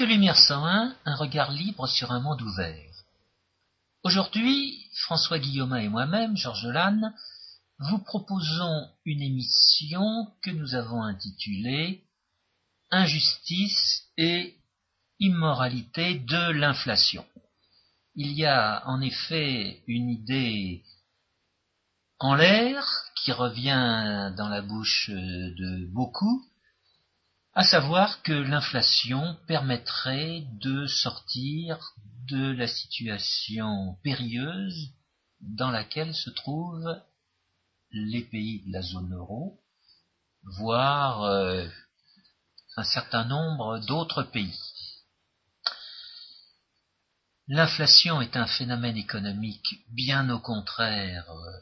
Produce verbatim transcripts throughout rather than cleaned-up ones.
Écoutez Lumière cent un, un regard libre sur un monde ouvert. Aujourd'hui, François Guillaumat et moi-même, Georges Lane, vous proposons une émission que nous avons intitulée « Injustice et immoralité de l'inflation ». Il y a en effet une idée en l'air qui revient dans la bouche de beaucoup, à savoir que l'inflation permettrait de sortir de la situation périlleuse dans laquelle se trouvent les pays de la zone euro, voire euh, un certain nombre d'autres pays. L'inflation est un phénomène économique bien au contraire euh,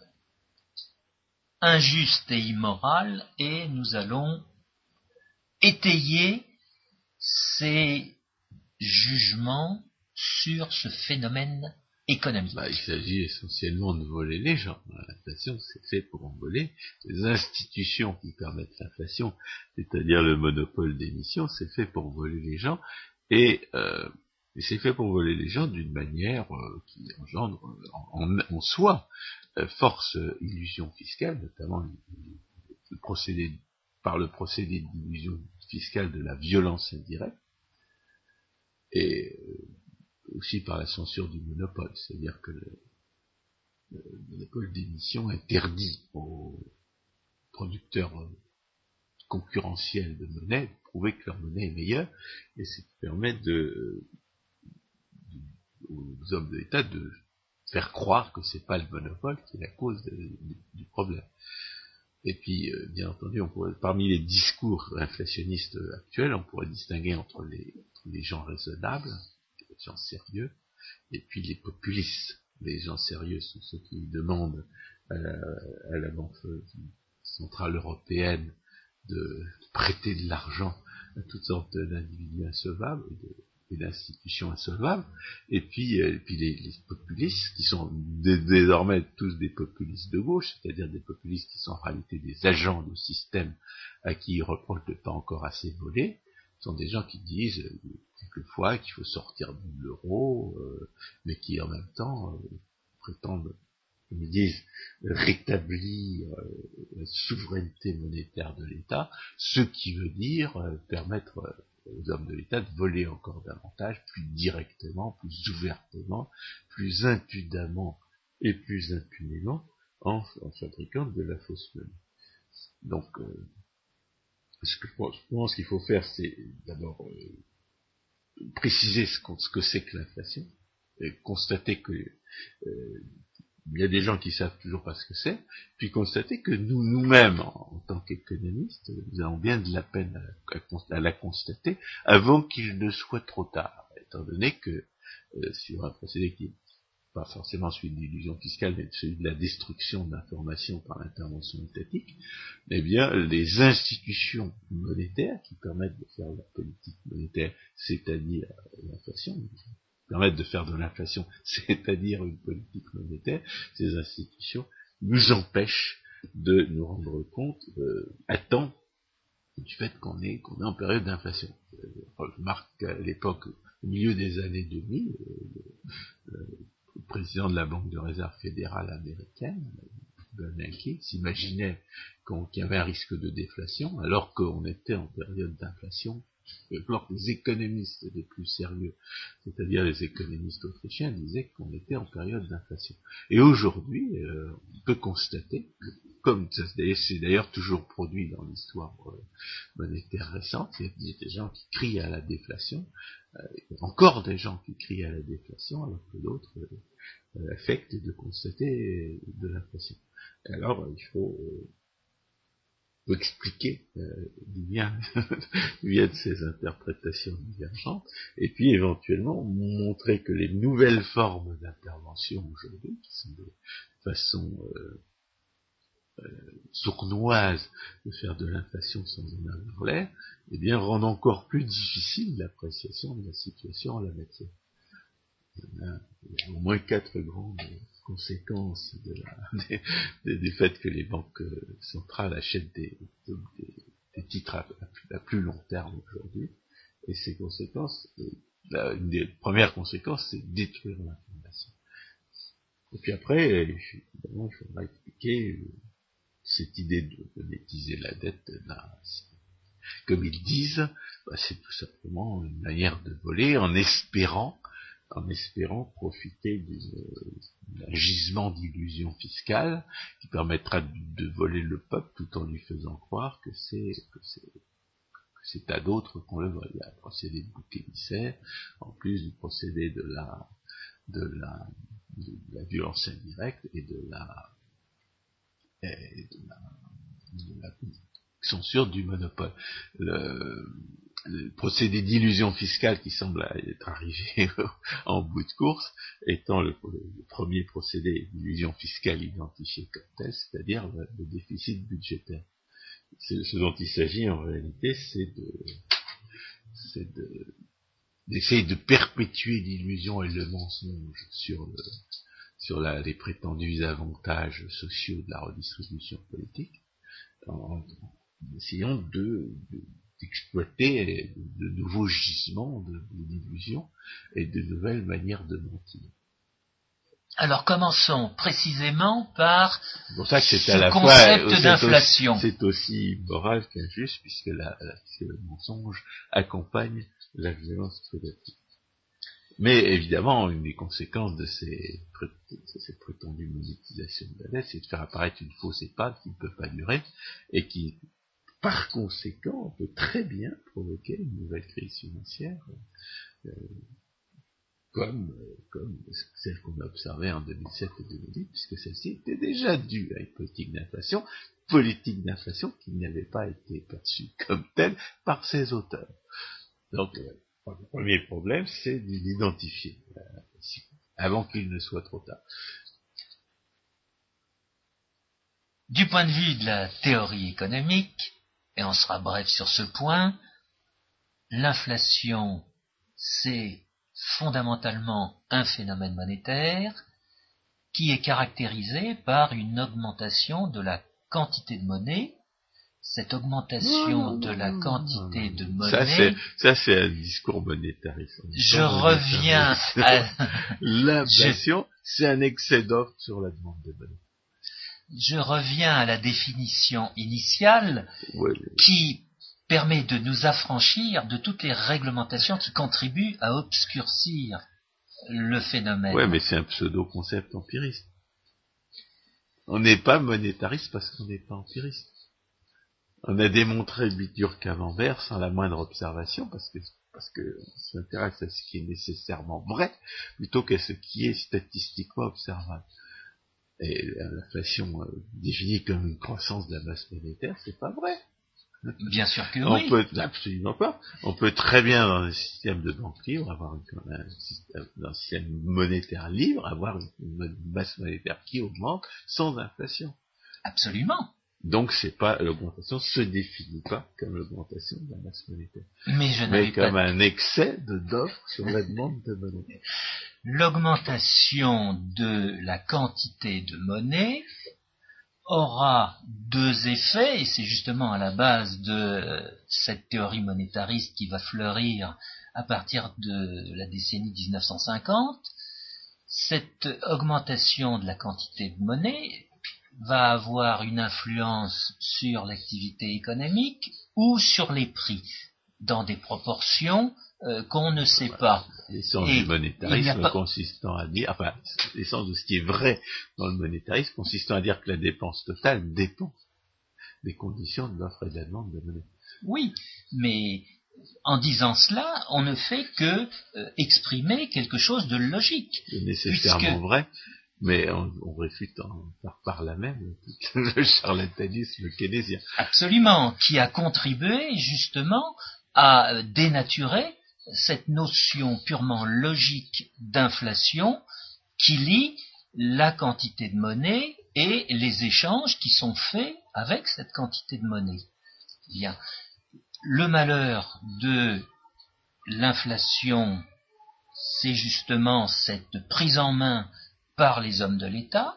injuste et immoral, et nous allons étayer ces jugements sur ce phénomène économique. Bah, il s'agit essentiellement de voler les gens. L'inflation, c'est fait pour envoler. Les institutions qui permettent l'inflation, c'est-à-dire le monopole d'émission, c'est fait pour voler les gens. Et, euh, et c'est fait pour voler les gens d'une manière euh, qui engendre en, en, en soi euh, force euh, illusion fiscale, notamment le procédé par le procédé d'illusion fiscale de la violence indirecte, et aussi par la censure du monopole, c'est-à-dire que le, le monopole d'émission interdit aux producteurs concurrentiels de monnaie de prouver que leur monnaie est meilleure, et ce qui permet de, de, aux hommes de l'État de faire croire que c'est pas le monopole qui est la cause de, de, du problème. Et puis, euh, bien entendu, on pourrait, parmi les discours inflationnistes actuels, on pourrait distinguer entre les, entre les gens raisonnables, les gens sérieux, et puis les populistes. Les gens sérieux sont ceux qui demandent à la, à la Banque centrale européenne de prêter de l'argent à toutes sortes d'individus insolvables et d'institutions insolvables. Et puis, euh, et puis les, les populistes, qui sont désormais tous des populistes de gauche, c'est-à-dire des populistes qui sont en réalité des agents de système à qui ils reprochent de pas encore assez voler, sont des gens qui disent euh, quelquefois qu'il faut sortir de l'euro, euh, mais qui en même temps euh, prétendent, comme ils disent, rétablir euh, la souveraineté monétaire de l'État, ce qui veut dire euh, permettre euh, aux hommes de l'État de voler encore davantage, plus directement, plus ouvertement, plus impudemment et plus impunément, en, en fabriquant de la fausse monnaie. Donc, euh, ce que je pense qu'il faut faire, c'est d'abord euh, préciser ce, ce que c'est que l'inflation, et constater que euh, il y a des gens qui savent toujours pas ce que c'est, puis constater que nous, nous-mêmes, en, en tant qu'économistes, nous avons bien de la peine à, à, à la constater avant qu'il ne soit trop tard, étant donné que euh, sur un procédé qui n'est pas forcément celui de l'illusion fiscale, mais celui de la destruction d'informations par l'intervention étatique, eh bien, les institutions monétaires qui permettent de faire la politique monétaire, c'est-à-dire l'inflation, permettre de faire de l'inflation, c'est-à-dire une politique monétaire, ces institutions nous empêchent de nous rendre compte euh, à temps du fait qu'on est qu'on est en période d'inflation. Euh, je remarque qu'à l'époque, au milieu des années deux mille, euh, le, euh, le président de la Banque de réserve fédérale américaine, Ben Bernanke, s'imaginait qu'on, qu'il y avait un risque de déflation, alors qu'on était en période d'inflation. Alors que les économistes les plus sérieux, c'est-à-dire les économistes autrichiens, disaient qu'on était en période d'inflation. Et aujourd'hui, euh, on peut constater, que, comme ça c'est d'ailleurs toujours produit dans l'histoire euh, monétaire récente, il y a des gens qui crient à la déflation, euh, encore des gens qui crient à la déflation, alors que d'autres euh, affectent de constater de l'inflation. Alors, euh, il faut... Euh, expliquer euh, du bien de ces interprétations divergentes, et puis éventuellement montrer que les nouvelles formes d'intervention aujourd'hui, qui sont des façons euh, euh, sournoises de faire de l'inflation sans en avoir l'air, eh bien rendent encore plus difficile l'appréciation de la situation en la matière. Il y en a, il y a au moins quatre grandes conséquences de la, des, des, des faits que les banques centrales achètent des, des, des titres à, à plus long terme aujourd'hui, Et ses conséquences, la, une des premières conséquences, c'est détruire l'information. Et puis après, évidemment, il faudra expliquer cette idée de monétiser la dette, là, comme ils disent, bah, c'est tout simplement une manière de voler en espérant, en espérant profiter d'un gisement d'illusion fiscale qui permettra de, de voler le peuple tout en lui faisant croire que c'est que c'est que c'est à d'autres qu'on le vole. Il y a un procédé de bouc émissaire, en plus du procédé de la de la de la violence indirecte et de la et de la, de la censure du monopole. Le, le procédé d'illusion fiscale qui semble être arrivé en bout de course étant le, le premier procédé d'illusion fiscale identifié comme tel, c'est-à-dire le, le déficit budgétaire. C'est, ce dont il s'agit en réalité, c'est de, c'est de, d'essayer de perpétuer l'illusion et le mensonge sur le, sur la, les prétendus avantages sociaux de la redistribution politique, en, en essayant de, de d'exploiter de nouveaux gisements d'illusions et de nouvelles manières de mentir. Alors commençons précisément par c'est pour ça que c'est ce à la concept fois, d'inflation. C'est aussi, c'est aussi moral qu'injuste puisque, la, la, puisque le mensonge accompagne la violence prédatrice. Mais évidemment, une des conséquences de ces, de ces prétendues monétisations de la dette, c'est de faire apparaître une fausse épargne qui ne peut pas durer et qui, par conséquent, peut très bien provoquer une nouvelle crise financière euh, comme, comme celle qu'on a observée en deux mille sept et deux mille huit, puisque celle-ci était déjà due à une politique d'inflation, politique d'inflation qui n'avait pas été perçue comme telle par ses auteurs. Donc, euh, le premier problème, c'est d'identifier l'inflation avant qu'il ne soit trop tard. Du point de vue de la théorie économique, et on sera bref sur ce point, l'inflation, c'est fondamentalement un phénomène monétaire qui est caractérisé par une augmentation de la quantité de monnaie. Cette augmentation de la quantité de monnaie... Ça, c'est, ça, c'est un discours monétariste. Je reviens à... L'inflation, je... c'est un excès d'offre sur la demande de monnaie. Je reviens à la définition initiale ouais, mais... qui permet de nous affranchir de toutes les réglementations qui contribuent à obscurcir le phénomène. Oui, mais c'est un pseudo-concept empiriste. On n'est pas monétariste parce qu'on n'est pas empiriste. On a démontré Bidur-Camembert sans la moindre observation parce que parce que on s'intéresse à ce qui est nécessairement vrai plutôt qu'à ce qui est statistiquement observable. Et l'inflation euh, définie comme une croissance de la masse monétaire, c'est pas vrai. Bien sûr que on oui. Peut, absolument pas. On peut très bien, dans un système de banque libre, avoir une, un, dans un système monétaire libre, avoir une, une masse monétaire qui augmente sans inflation. Absolument. Donc c'est pas l'augmentation se définit pas comme l'augmentation de la masse monétaire, mais, je mais comme pas... un excès de d'offres sur la demande de monnaie. L'augmentation de la quantité de monnaie aura deux effets, et c'est justement à la base de cette théorie monétariste qui va fleurir à partir de la décennie dix-neuf cent cinquante. Cette augmentation de la quantité de monnaie va avoir une influence sur l'activité économique ou sur les prix, dans des proportions euh, qu'on ne sait voilà. pas. L'essence et du monétarisme pas... consistant à dire, enfin, l'essence de ce qui est vrai dans le monétarisme consistant à dire que la dépense totale dépend des conditions de l'offre et de la demande de monnaie. Oui, mais en disant cela, on ne fait que euh, exprimer quelque chose de logique. C'est nécessairement puisque... vrai. Mais on, on réfute en, par, par là même le charlatanisme keynésien. Absolument, qui a contribué justement à dénaturer cette notion purement logique d'inflation qui lie la quantité de monnaie et les échanges qui sont faits avec cette quantité de monnaie. Bien. Le malheur de l'inflation, c'est justement cette prise en main par les hommes de l'État,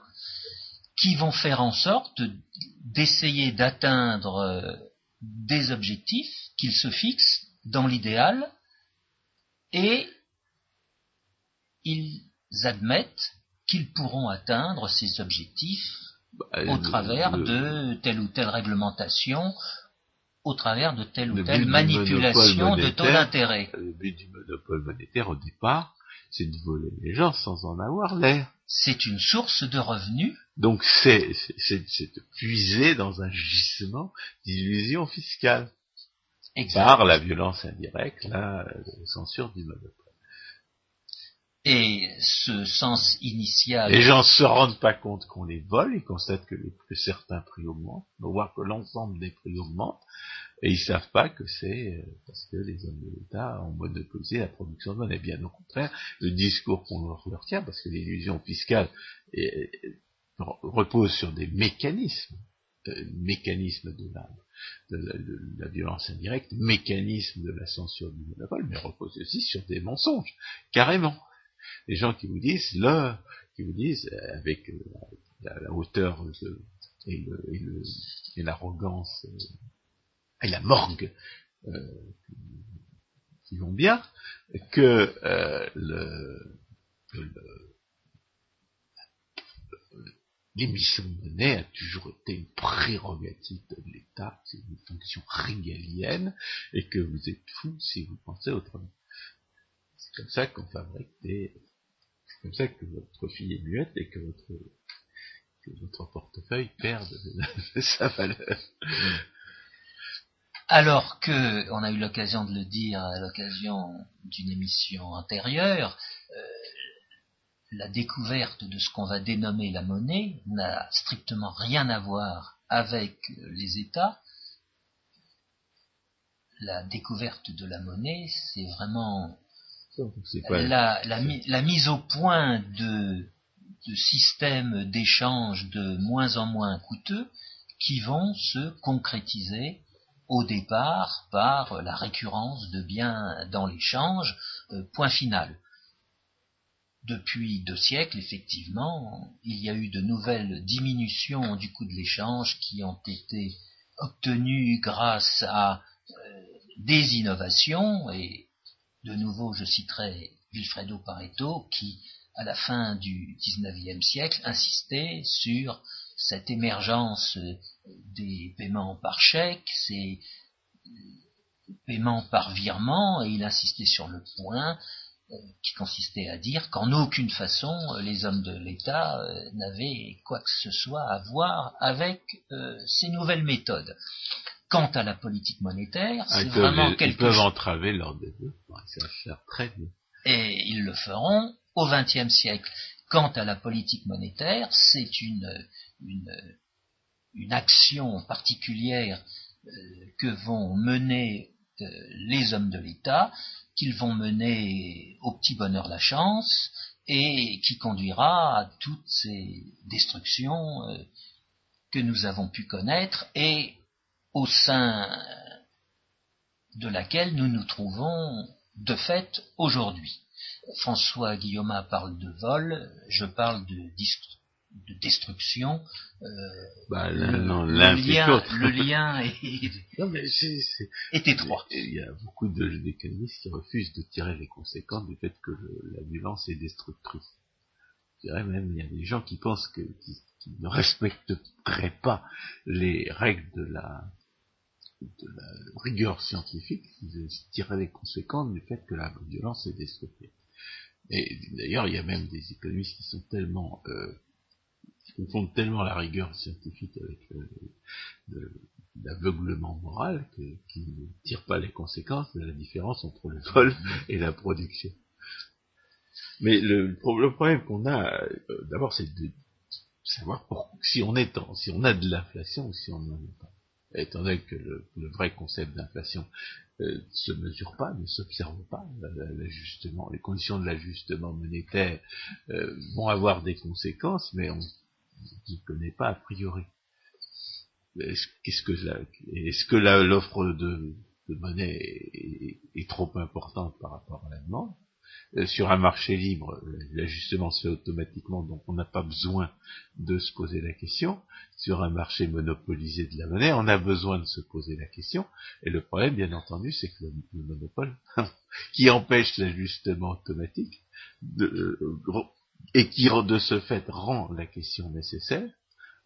qui vont faire en sorte d'essayer d'atteindre des objectifs qu'ils se fixent dans l'idéal et ils admettent qu'ils pourront atteindre ces objectifs bah, au travers le, de telle ou telle réglementation, au travers de telle ou telle manipulation de taux d'intérêt. Le but du monopole monétaire, au départ, c'est de voler les gens sans en avoir l'air. C'est une source de revenus. Donc c'est, c'est, c'est de puiser dans un gisement d'illusion fiscale. Exact. Par la violence indirecte, la censure du monopole. Et ce sens initial... Les gens ne se rendent pas compte qu'on les vole, ils constatent que, les, que certains prix augmentent, on voit que l'ensemble des prix augmentent, et ils ne savent pas que c'est parce que les hommes de l'État ont monopolisé la production de monnaie. Bien au contraire, le discours qu'on leur retient, parce que l'illusion fiscale est, repose sur des mécanismes, euh, mécanismes de l'âme. De la, de la violence indirecte, mécanisme de la censure du monopole, mais repose aussi sur des mensonges, carrément. Les gens qui vous disent, le, qui vous disent avec la, la, la hauteur de, et, le, et, le, et l'arrogance et la morgue euh, qui vont bien, que euh, le, le l'émission de monnaie a toujours été une prérogative de l'État, c'est une fonction régalienne, et que vous êtes fou si vous pensez autrement. C'est comme ça qu'on fabrique des... C'est comme ça que votre fille est muette et que votre, que votre portefeuille perd de sa valeur. Alors que, on a eu l'occasion de le dire à l'occasion d'une émission antérieure, euh, la découverte de ce qu'on va dénommer la monnaie n'a strictement rien à voir avec les États. La découverte de la monnaie, c'est vraiment c'est pas... la, la, la mise au point de, de systèmes d'échange de moins en moins coûteux qui vont se concrétiser au départ par la récurrence de biens dans l'échange, point final. Depuis deux siècles, effectivement, il y a eu de nouvelles diminutions du coût de l'échange qui ont été obtenues grâce à euh, des innovations. Et de nouveau, je citerai Vilfredo Pareto qui, à la fin du dix-neuvième siècle, insistait sur cette émergence des paiements par chèque, ces paiements par virement, et il insistait sur le point qui consistait à dire qu'en aucune façon les hommes de l'État n'avaient quoi que ce soit à voir avec euh, ces nouvelles méthodes. Quant à la politique monétaire, ah, c'est vraiment quelque chose... Ils peuvent entraver leur développement, ça va faire très bien. Et ils le feront au vingtième siècle. Quant à la politique monétaire, c'est une, une, une action particulière euh, que vont mener euh, les hommes de l'État, qu'ils vont mener au petit bonheur la chance et qui conduira à toutes ces destructions que nous avons pu connaître et au sein de laquelle nous nous trouvons de fait aujourd'hui. François Guillaumat parle de vol, je parle de, dis- de destruction. Euh, bah, là, le, non, le, lien, le lien est, non, mais c'est, c'est, est étroit. Il y a beaucoup de, d'économistes qui refusent de tirer les conséquences du fait que le, la violence est destructrice. Je dirais même, il y a des gens qui pensent que, qui, qui ne respecteraient pas les règles de la, de la rigueur scientifique, ils tireraient les conséquences du fait que la violence est destructrice. Et d'ailleurs, il y a même des économistes qui sont tellement... Euh, confondent tellement la rigueur scientifique avec le, le, l'aveuglement moral que, qu'ils ne tirent pas les conséquences de la différence entre le vol et la production. Mais le, le problème qu'on a, euh, d'abord, c'est de savoir pour, si on est en, si on a de l'inflation ou si on n'en a pas. Étant donné que le, le vrai concept d'inflation euh, ne se mesure pas, ne s'observe pas, l'ajustement, les conditions de l'ajustement monétaire euh, vont avoir des conséquences, mais on ne connaît pas a priori. Est-ce, qu'est-ce que la, est-ce que la, l'offre de, de monnaie est, est, est trop importante par rapport à la demande? euh, sur un marché libre, l'ajustement se fait automatiquement, donc on n'a pas besoin de se poser la question. Sur un marché monopolisé de la monnaie, on a besoin de se poser la question. Et le problème, bien entendu, c'est que le, le monopole, qui empêche l'ajustement automatique, de, euh, et qui, de ce fait, rend la question nécessaire,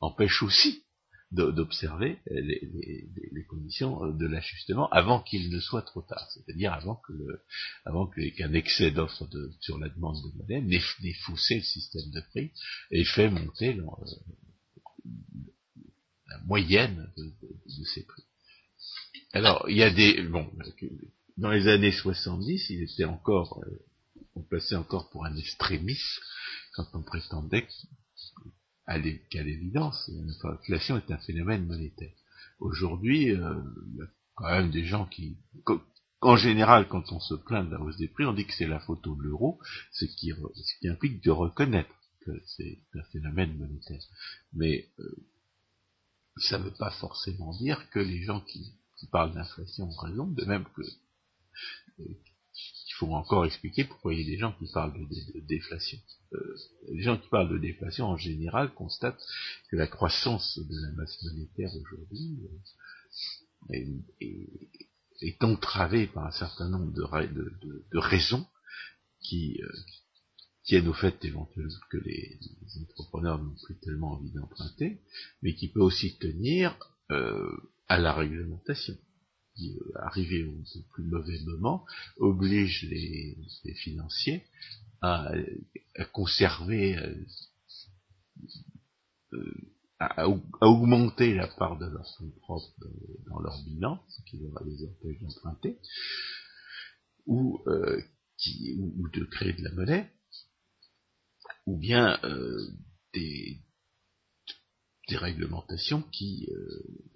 empêche aussi d'observer les, les, les conditions de l'ajustement avant qu'il ne soit trop tard, c'est-à-dire avant que le, avant que, qu'un excès d'offre de, sur la demande de monnaie n'ait faussé le système de prix et fait monter le, la moyenne de, de, de ces prix. Alors, il y a des... Bon, dans les années soixante-dix, il était encore... On passait encore pour un extrémiste quand on prétendait qu'à l'évidence, l'inflation est un phénomène monétaire. Aujourd'hui, euh, il y a quand même des gens qui... En général, quand on se plaint de la hausse des prix, on dit que c'est la faute de l'euro, ce qui, ce qui implique de reconnaître que c'est un phénomène monétaire. Mais euh, ça ne veut pas forcément dire que les gens qui, qui parlent d'inflation ont raison, de même que... Euh, Il faut encore expliquer pourquoi il y a des gens qui parlent de, de, de déflation. Euh, les gens qui parlent de déflation, en général, constatent que la croissance de la masse monétaire aujourd'hui euh, est, est, est entravée par un certain nombre de, de, de, de raisons qui euh, tiennent au fait éventuellement que les, les entrepreneurs n'ont plus tellement envie d'emprunter, mais qui peut aussi tenir euh, à la réglementation, qui, euh, arrivé au plus mauvais moment, oblige les, les financiers à, à conserver, euh, à, à augmenter la part de leurs fonds propres dans leur bilan, ce qui les empêche d'emprunter, ou, euh, qui, ou, ou de créer de la monnaie, ou bien euh, des, des réglementations qui... Euh,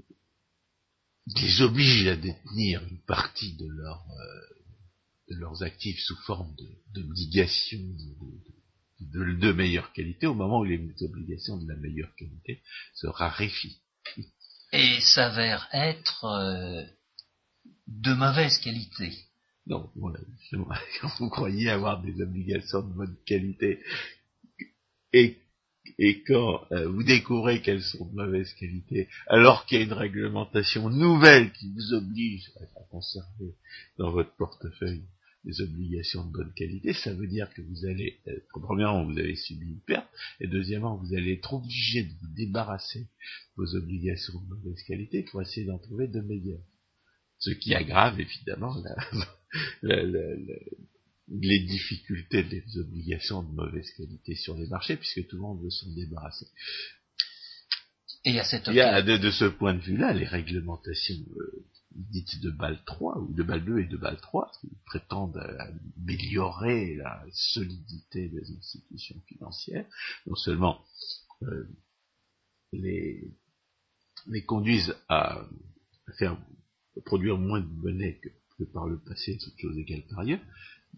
les obligent à détenir une partie de, leur, euh, de leurs actifs sous forme d'obligations de, de, de, de meilleure qualité, au moment où les obligations de la meilleure qualité se raréfient. Et s'avèrent être euh, de mauvaise qualité. Non, voilà, quand vous croyez avoir des obligations de bonne qualité, et Et quand euh, vous découvrez qu'elles sont de mauvaise qualité, alors qu'il y a une réglementation nouvelle qui vous oblige à conserver dans votre portefeuille des obligations de bonne qualité, ça veut dire que vous allez, euh, premièrement, vous avez subi une perte, et deuxièmement, vous allez être obligé de vous débarrasser de vos obligations de mauvaise qualité pour essayer d'en trouver de meilleures. Ce qui aggrave, évidemment, la, la, la, la les difficultés des obligations de mauvaise qualité sur les marchés, puisque tout le monde veut s'en débarrasser. Et à cette... Il y a, de, de ce point de vue-là, les réglementations euh, dites de Bâle trois, ou de Bâle deux et de Bâle trois, qui prétendent améliorer la solidité des institutions financières, non seulement euh, les, les conduisent à faire à produire moins de monnaie que, que par le passé, toutes choses égales par ailleurs,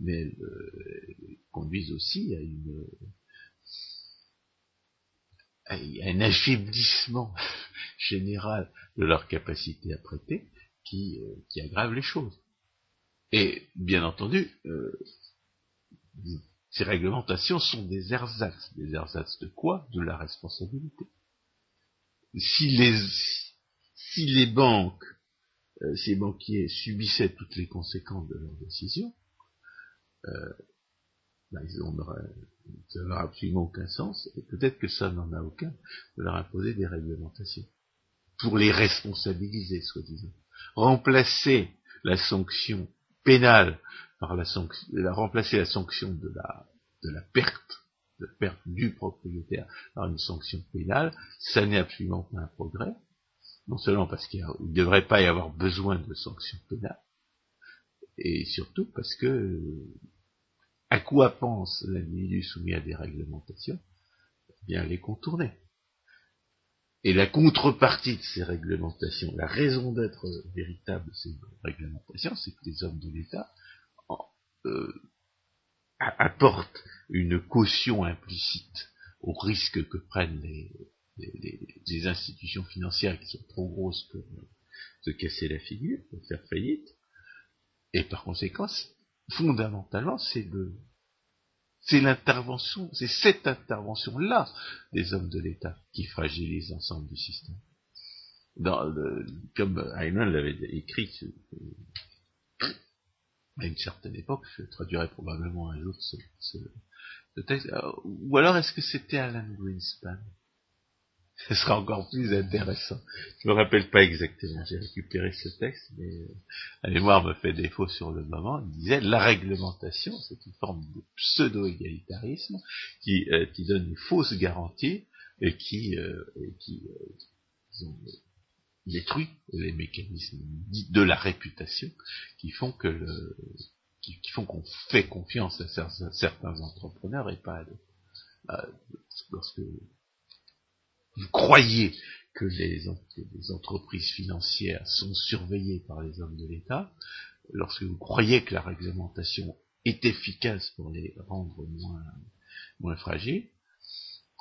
mais euh, conduisent aussi à, une, à un affaiblissement général de leur capacité à prêter qui, euh, qui aggrave les choses. Et bien entendu, euh, ces réglementations sont des ersatz. Des ersatz de quoi? De la responsabilité. Si les, si les banques, euh, si les banquiers subissaient toutes les conséquences de leurs décisions, Euh, ben, ils ont, ça n'aura absolument aucun sens, et peut-être que ça n'en a aucun, de leur imposer des réglementations pour les responsabiliser, soi-disant. Remplacer la sanction pénale par la sanction, la, remplacer la sanction de la, de la perte, de la perte du propriétaire par une sanction pénale, ça n'est absolument pas un progrès, non seulement parce qu'il ne devrait pas y avoir besoin de sanctions pénales, et surtout parce que, euh, à quoi pense l'individu soumis à des réglementations? Eh bien, les contourner. Et la contrepartie de ces réglementations, la raison d'être véritable de ces réglementations, c'est que les hommes de l'État euh, apportent une caution implicite au risque que prennent les, les, les institutions financières qui sont trop grosses pour se casser la figure, pour faire faillite. Et par conséquent, fondamentalement, c'est le, c'est l'intervention, c'est cette intervention-là des hommes de l'État qui fragilise l'ensemble du système. Dans le, comme Heinlein l'avait écrit euh, à une certaine époque, je traduirai probablement un jour ce, ce, ce texte. Ou alors est-ce que c'était Alan Greenspan? Ce sera encore plus intéressant. Je me rappelle pas exactement, j'ai récupéré ce texte, mais euh, la mémoire me fait défaut sur le moment. Il disait, la réglementation, c'est une forme de pseudo-égalitarisme qui, euh, qui donne une fausse garantie et qui, euh, et qui, euh, disons, détruit les mécanismes de la réputation qui font que le, qui, qui font qu'on fait confiance à certains, à certains entrepreneurs et pas à d'autres. À, lorsque vous croyez que les, que les entreprises financières sont surveillées par les hommes de l'État, lorsque vous croyez que la réglementation est efficace pour les rendre moins, moins fragiles,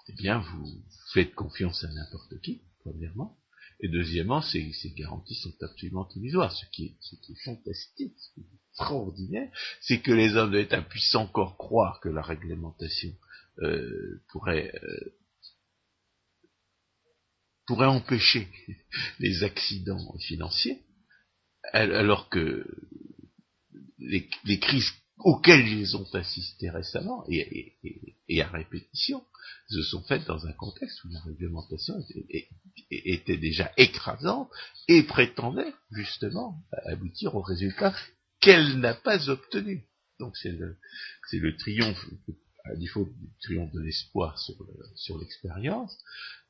eh bien, vous faites confiance à n'importe qui, premièrement. Et deuxièmement, ces, ces garanties sont absolument illusoires. Ce qui est, ce qui est fantastique, ce qui est extraordinaire, c'est que les hommes de l'État puissent encore croire que la réglementation euh, pourrait... Euh, pourrait empêcher les accidents financiers, alors que les, les crises auxquelles ils ont assisté récemment, et, et, et à répétition, se sont faites dans un contexte où la réglementation était, était déjà écrasante et prétendait justement aboutir aux résultats qu'elle n'a pas obtenus. Donc c'est le, c'est le triomphe... à défaut du triomphe de l'espoir sur, le, sur l'expérience,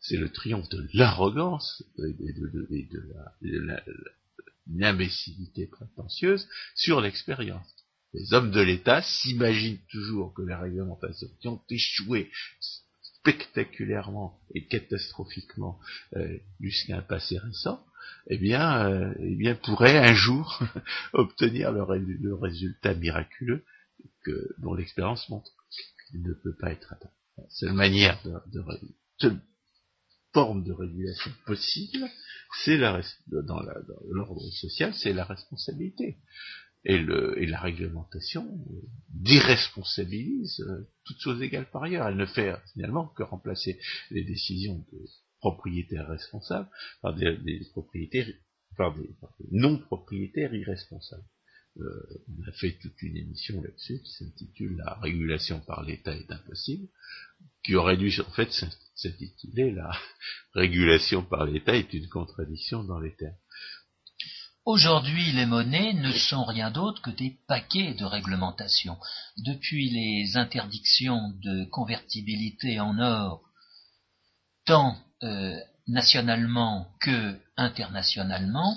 c'est le triomphe de l'arrogance et de, de, de, de, de, la, de l'imbécilité prétentieuse sur l'expérience. Les hommes de l'État s'imaginent toujours que les réglementations qui ont échoué spectaculairement et catastrophiquement euh, jusqu'à un passé récent, eh bien, euh, eh bien pourraient un jour obtenir le, ré, le résultat miraculeux que, dont l'expérience montre. Il ne peut pas être atteint. La seule manière de, de, de seule forme de régulation possible, c'est la, dans, la, dans l'ordre social, c'est la responsabilité. Et, le, et la réglementation euh, déresponsabilise euh, toutes choses égales par ailleurs. Elle ne fait finalement que remplacer les décisions de propriétaires responsables par des, des propriétaires, par des, par des non-propriétaires irresponsables. Euh, on a fait toute une émission là-dessus qui s'intitule « La régulation par l'État est impossible », qui aurait dû en fait s'intituler « La régulation par l'État est une contradiction dans les termes ». Aujourd'hui, les monnaies ne sont rien d'autre que des paquets de réglementations. Depuis les interdictions de convertibilité en or, tant euh, nationalement que internationalement,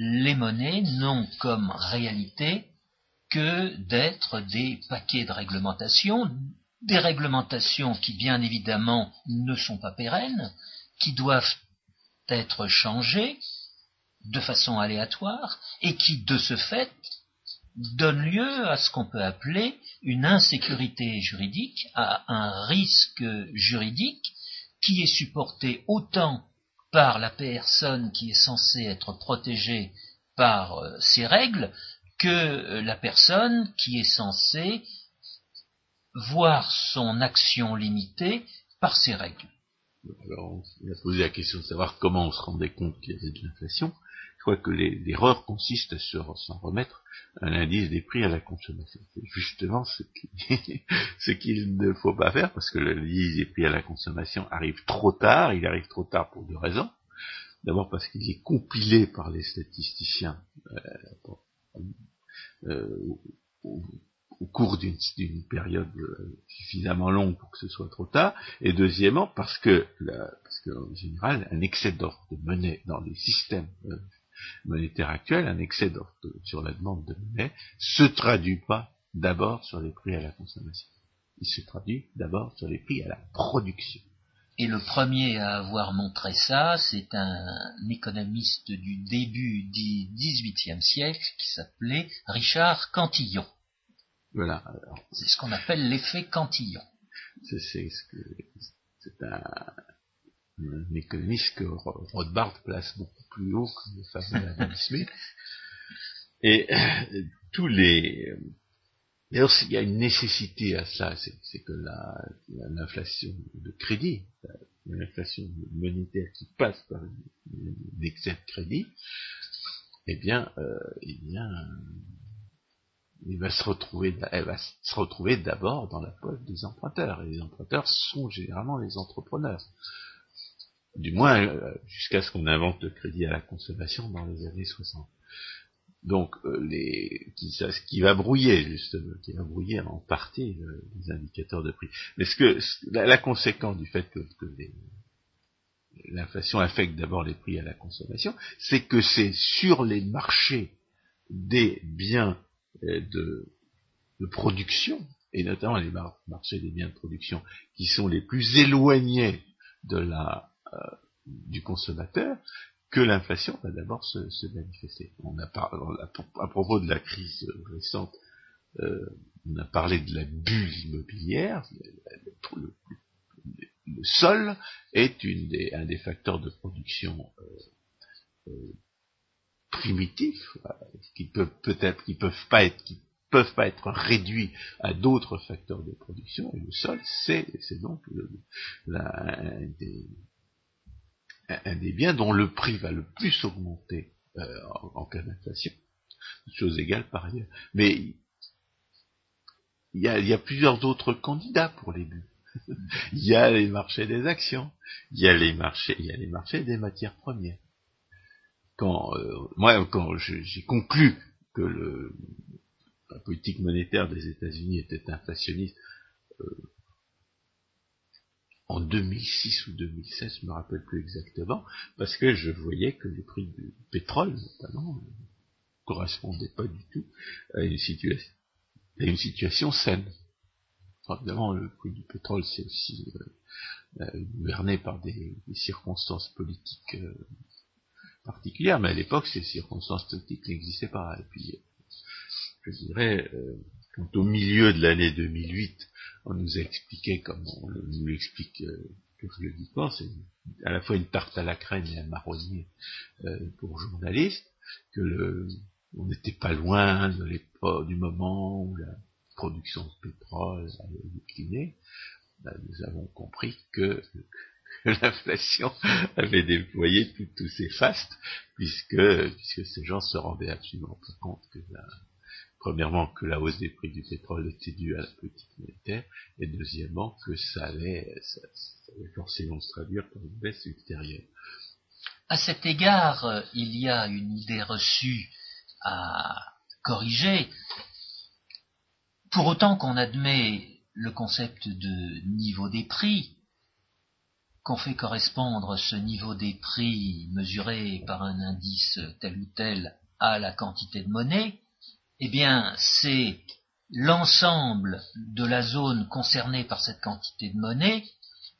les monnaies n'ont comme réalité que d'être des paquets de réglementations, des réglementations qui, bien évidemment, ne sont pas pérennes, qui doivent être changées de façon aléatoire et qui, de ce fait, donnent lieu à ce qu'on peut appeler une insécurité juridique, à un risque juridique qui est supporté autant par la personne qui est censée être protégée par ces règles, que la personne qui est censée voir son action limitée par ces règles. Alors, on a posé la question de savoir comment on se rendait compte qu'il y avait de l'inflation. Je crois que les, l'erreur consiste à s'en remettre à l'indice des prix à la consommation. C'est justement ce, qui, ce qu'il ne faut pas faire, parce que l'indice des prix à la consommation arrive trop tard. Il arrive trop tard pour deux raisons. D'abord parce qu'il est compilé par les statisticiens euh, euh, au, au cours d'une, d'une période suffisamment longue pour que ce soit trop tard. Et deuxièmement parce que, la, parce que en général, un excès d'ordre de monnaie dans les systèmes euh, monétaire actuel, un excès sur la demande de monnaie, se traduit pas d'abord sur les prix à la consommation. Il se traduit d'abord sur les prix à la production. Et le premier à avoir montré ça, c'est un économiste du début du dix-huitième siècle qui s'appelait Richard Cantillon. Voilà. Alors, c'est ce qu'on appelle l'effet Cantillon. C'est, c'est, ce que, c'est un... un économiste que Rothbard place beaucoup plus haut que le fameux Adam Smith, et euh, tous les, D'ailleurs, il y a une nécessité à cela, c'est, c'est que la, la, l'inflation de crédit, l'inflation monétaire qui passe par l'excès de crédit, eh bien, euh, eh bien, elle va se retrouver, elle va se retrouver d'abord dans la poche des emprunteurs, et les emprunteurs sont généralement les entrepreneurs. Du moins, euh, jusqu'à ce qu'on invente le crédit à la consommation dans les années soixante. Donc, euh, les, qui, ça, ce qui va brouiller, justement, qui va brouiller en partie euh, les indicateurs de prix. Mais ce que, la, la conséquence du fait que, que les, l'inflation affecte d'abord les prix à la consommation, c'est que c'est sur les marchés des biens euh, de, de production, et notamment les mar- marchés des biens de production, qui sont les plus éloignés de la, euh, du consommateur, que l'inflation va d'abord se, se manifester. On a parlé, à propos de la crise récente, euh, on a parlé de la bulle immobilière. Le, le, le sol est une des, un des facteurs de production euh, euh, primitifs, euh, qui peuvent peut-être, qui peuvent pas être, qui peuvent pas être réduits à d'autres facteurs de production. Et le sol, c'est, c'est donc le, la, un des un des biens dont le prix va le plus augmenter euh, en, en cas d'inflation, chose égale par ailleurs. Mais il y a, y a plusieurs autres candidats pour les bulles. Il y a les marchés des actions, il y a les marchés, il y a les marchés des matières premières. Quand euh, moi, quand je, j'ai conclu que le, la politique monétaire des États-Unis était inflationniste. Euh, En deux mille six ou deux mille seize, je ne me rappelle plus exactement, parce que je voyais que les prix du pétrole, notamment, ne correspondaient pas du tout à une, situa- à une situation saine. Enfin, évidemment, le prix du pétrole, c'est aussi euh, euh, gouverné par des, des circonstances politiques euh, particulières, mais à l'époque, ces circonstances politiques n'existaient pas. Et puis, euh, je dirais... Euh, Quand au milieu de l'année deux mille huit, on nous a expliqué, comme on nous l'explique euh, périodiquement, c'est à la fois une tarte à la crème et un marronnier euh, pour journalistes, que le, on n'était pas loin de l'époque, du moment où la production de pétrole allait décliner. Ben, nous avons compris que, que l'inflation avait déployé tous ses fastes, puisque, puisque ces gens se rendaient absolument pas compte que la... Premièrement, que la hausse des prix du pétrole était due à la politique monétaire, et deuxièmement, que ça allait, ça, ça allait forcément se traduire par une baisse ultérieure. À cet égard, il y a une idée reçue à corriger. Pour autant qu'on admet le concept de niveau des prix, qu'on fait correspondre ce niveau des prix mesuré par un indice tel ou tel à la quantité de monnaie, eh bien, c'est l'ensemble de la zone concernée par cette quantité de monnaie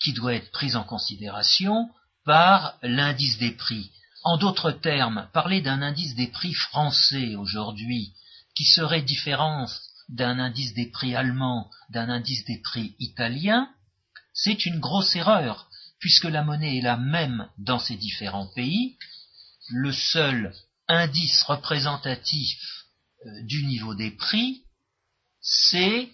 qui doit être prise en considération par l'indice des prix. En d'autres termes, parler d'un indice des prix français aujourd'hui, qui serait différent d'un indice des prix allemand, d'un indice des prix italien, c'est une grosse erreur, puisque la monnaie est la même dans ces différents pays. Le seul indice représentatif du niveau des prix, c'est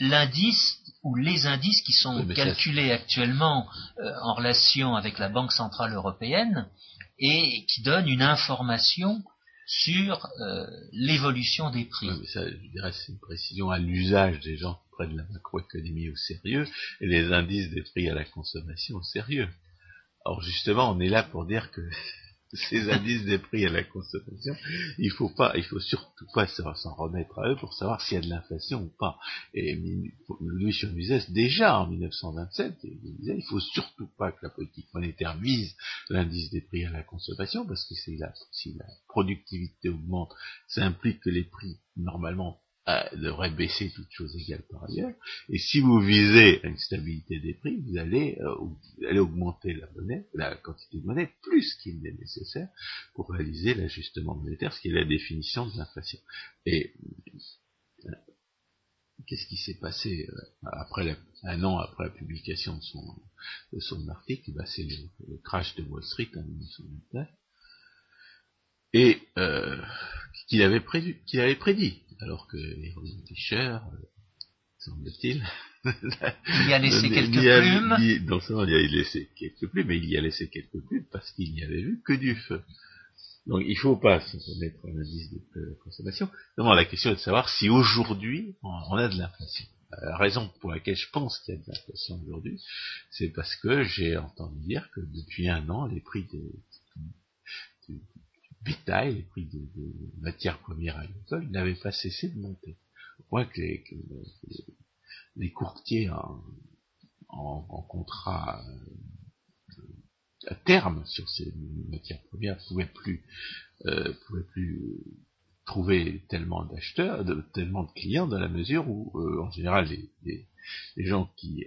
l'indice ou les indices qui sont oui, calculés ça... actuellement euh, en relation avec la Banque centrale européenne et qui donnent une information sur euh, l'évolution des prix. Oui, mais ça, je dirais, c'est une précision à l'usage des gens qui prennent la macroéconomie au sérieux et les indices des prix à la consommation au sérieux. Or justement, on est là pour dire que ces indices des prix à la consommation, il faut pas, il faut surtout pas s'en remettre à eux pour savoir s'il y a de l'inflation ou pas. Et Louis Chaumusès, déjà en mille neuf cent vingt-sept, il disait, il faut surtout pas que la politique monétaire vise l'indice des prix à la consommation, parce que c'est la, si la productivité augmente, ça implique que les prix, normalement, devrait baisser toutes choses égales par ailleurs, et si vous visez une stabilité des prix, vous allez, euh, vous allez augmenter la monnaie, la quantité de monnaie plus qu'il n'est nécessaire pour réaliser l'ajustement monétaire, ce qui est la définition de l'inflation. Et euh, qu'est-ce qui s'est passé euh, après la, un an après la publication de son, de son article? Bah, c'est le, le crash de Wall Street en mille neuf cent vingt-neuf, et euh, qu'il avait prévu, qu'il avait prédit. alors que Rothbard Fisher, semble-t-il, il y a laissé quelques il a, plumes. Il, dans ce moment, il y a laissé quelques plumes, mais il y a laissé quelques plumes parce qu'il n'y avait vu que du feu. Donc il ne faut pas se remettre à l'indice de consommation. Non, la question est de savoir si aujourd'hui on a de l'inflation. La raison pour laquelle je pense qu'il y a de l'inflation aujourd'hui, c'est parce que j'ai entendu dire que depuis un an, les prix de, de, de, du bétail, les prix de, de matières premières agricoles n'avaient pas cessé de monter. Au point que les, que les, les courtiers en, en, en contrat euh, à terme sur ces matières premières ne pouvaient plus, euh, pouvaient plus euh, trouver tellement d'acheteurs, de, tellement de clients, dans la mesure où, euh, en général, les, les, les gens qui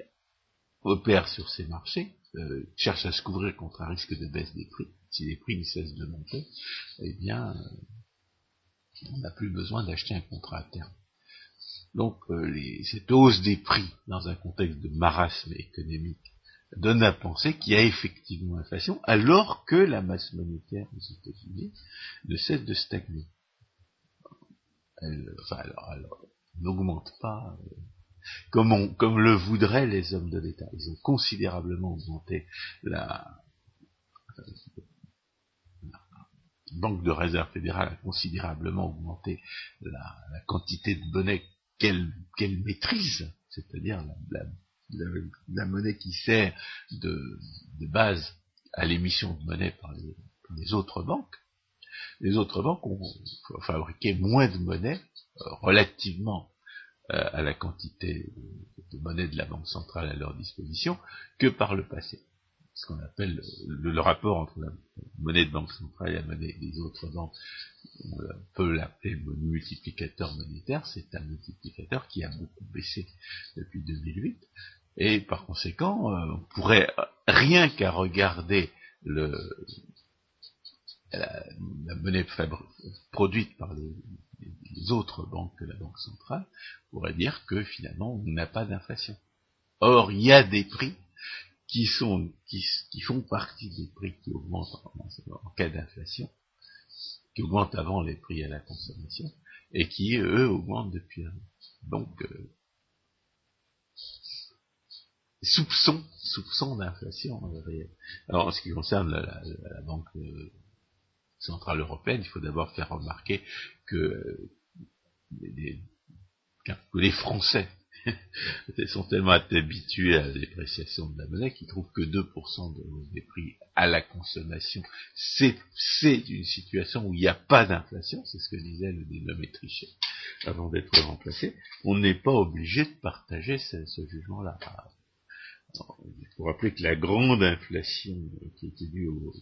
opèrent sur ces marchés euh, cherchent à se couvrir contre un risque de baisse des prix. Si les prix ne cessent de monter, eh bien, euh, on n'a plus besoin d'acheter un contrat à terme. Donc, euh, les, cette hausse des prix, dans un contexte de marasme économique, donne à penser qu'il y a effectivement inflation, alors que la masse monétaire des États-Unis ne cesse de stagner. Elle, enfin, alors, alors, n'augmente pas euh, comme, on, comme le voudraient les hommes de l'État. Ils ont considérablement augmenté la, euh, la Banque de réserve fédérale a considérablement augmenté la, la quantité de monnaie qu'elle, qu'elle maîtrise, c'est-à-dire la, la, la, la monnaie qui sert de, de base à l'émission de monnaie par les, par les autres banques. Les autres banques ont fabriqué moins de monnaie euh, relativement euh, à la quantité de, de monnaie de la Banque centrale à leur disposition que par le passé. Ce qu'on appelle le, le rapport entre la monnaie de Banque centrale et la monnaie des autres banques, on peut l'appeler le multiplicateur monétaire, c'est un multiplicateur qui a beaucoup baissé depuis deux mille huit, et par conséquent, euh, on pourrait, rien qu'à regarder le... La, la monnaie fabri- produite par les, les autres banques que la Banque centrale, pourrait dire que finalement on n'a pas d'inflation. Or, il y a des prix qui sont qui, qui font partie des prix qui augmentent en, en cas d'inflation, qui augmentent avant les prix à la consommation, et qui, eux, augmentent depuis un an. Donc, euh, soupçon, soupçon d'inflation réelle. Alors, en ce qui concerne la, la, la banque... Euh, centrale européenne, il faut d'abord faire remarquer que les, que les Français sont tellement habitués à la dépréciation de la monnaie qu'ils trouvent que deux pour cent de hausse des prix à la consommation, c'est, c'est une situation où il n'y a pas d'inflation, c'est ce que disait le dénommé Trichet avant d'être remplacé. On n'est pas obligé de partager ce, ce jugement-là. Il faut rappeler que la grande inflation qui était due au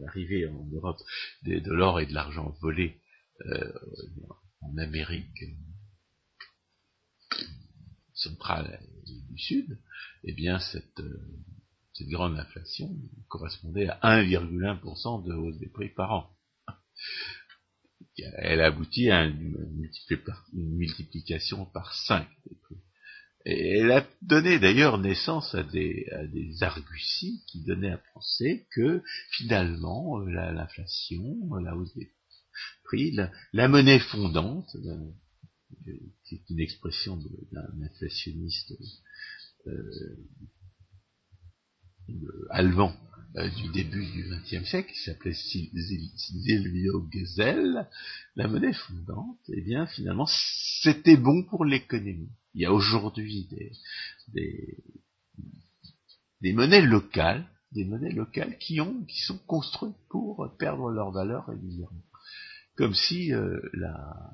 l'arrivée en Europe de, de l'or et de l'argent volé euh, en Amérique centrale et du Sud, eh bien cette, euh, cette grande inflation correspondait à un virgule un pour cent de hausse des prix par an. Elle aboutit à une, une multiplication par cinq des prix. Et elle a donné d'ailleurs naissance à des, à des arguties qui donnaient à penser que finalement la, l'inflation, la hausse des prix, la, la monnaie fondante, la, c'est une expression de, d'un inflationniste euh, allemand euh, du début du vingtième siècle, qui s'appelait Silvio Gesell, la monnaie fondante, eh bien finalement c'était bon pour l'économie. Il y a aujourd'hui des, des, des monnaies locales, des monnaies locales qui ont, qui sont construites pour perdre leur valeur régulièrement. Comme si euh, la,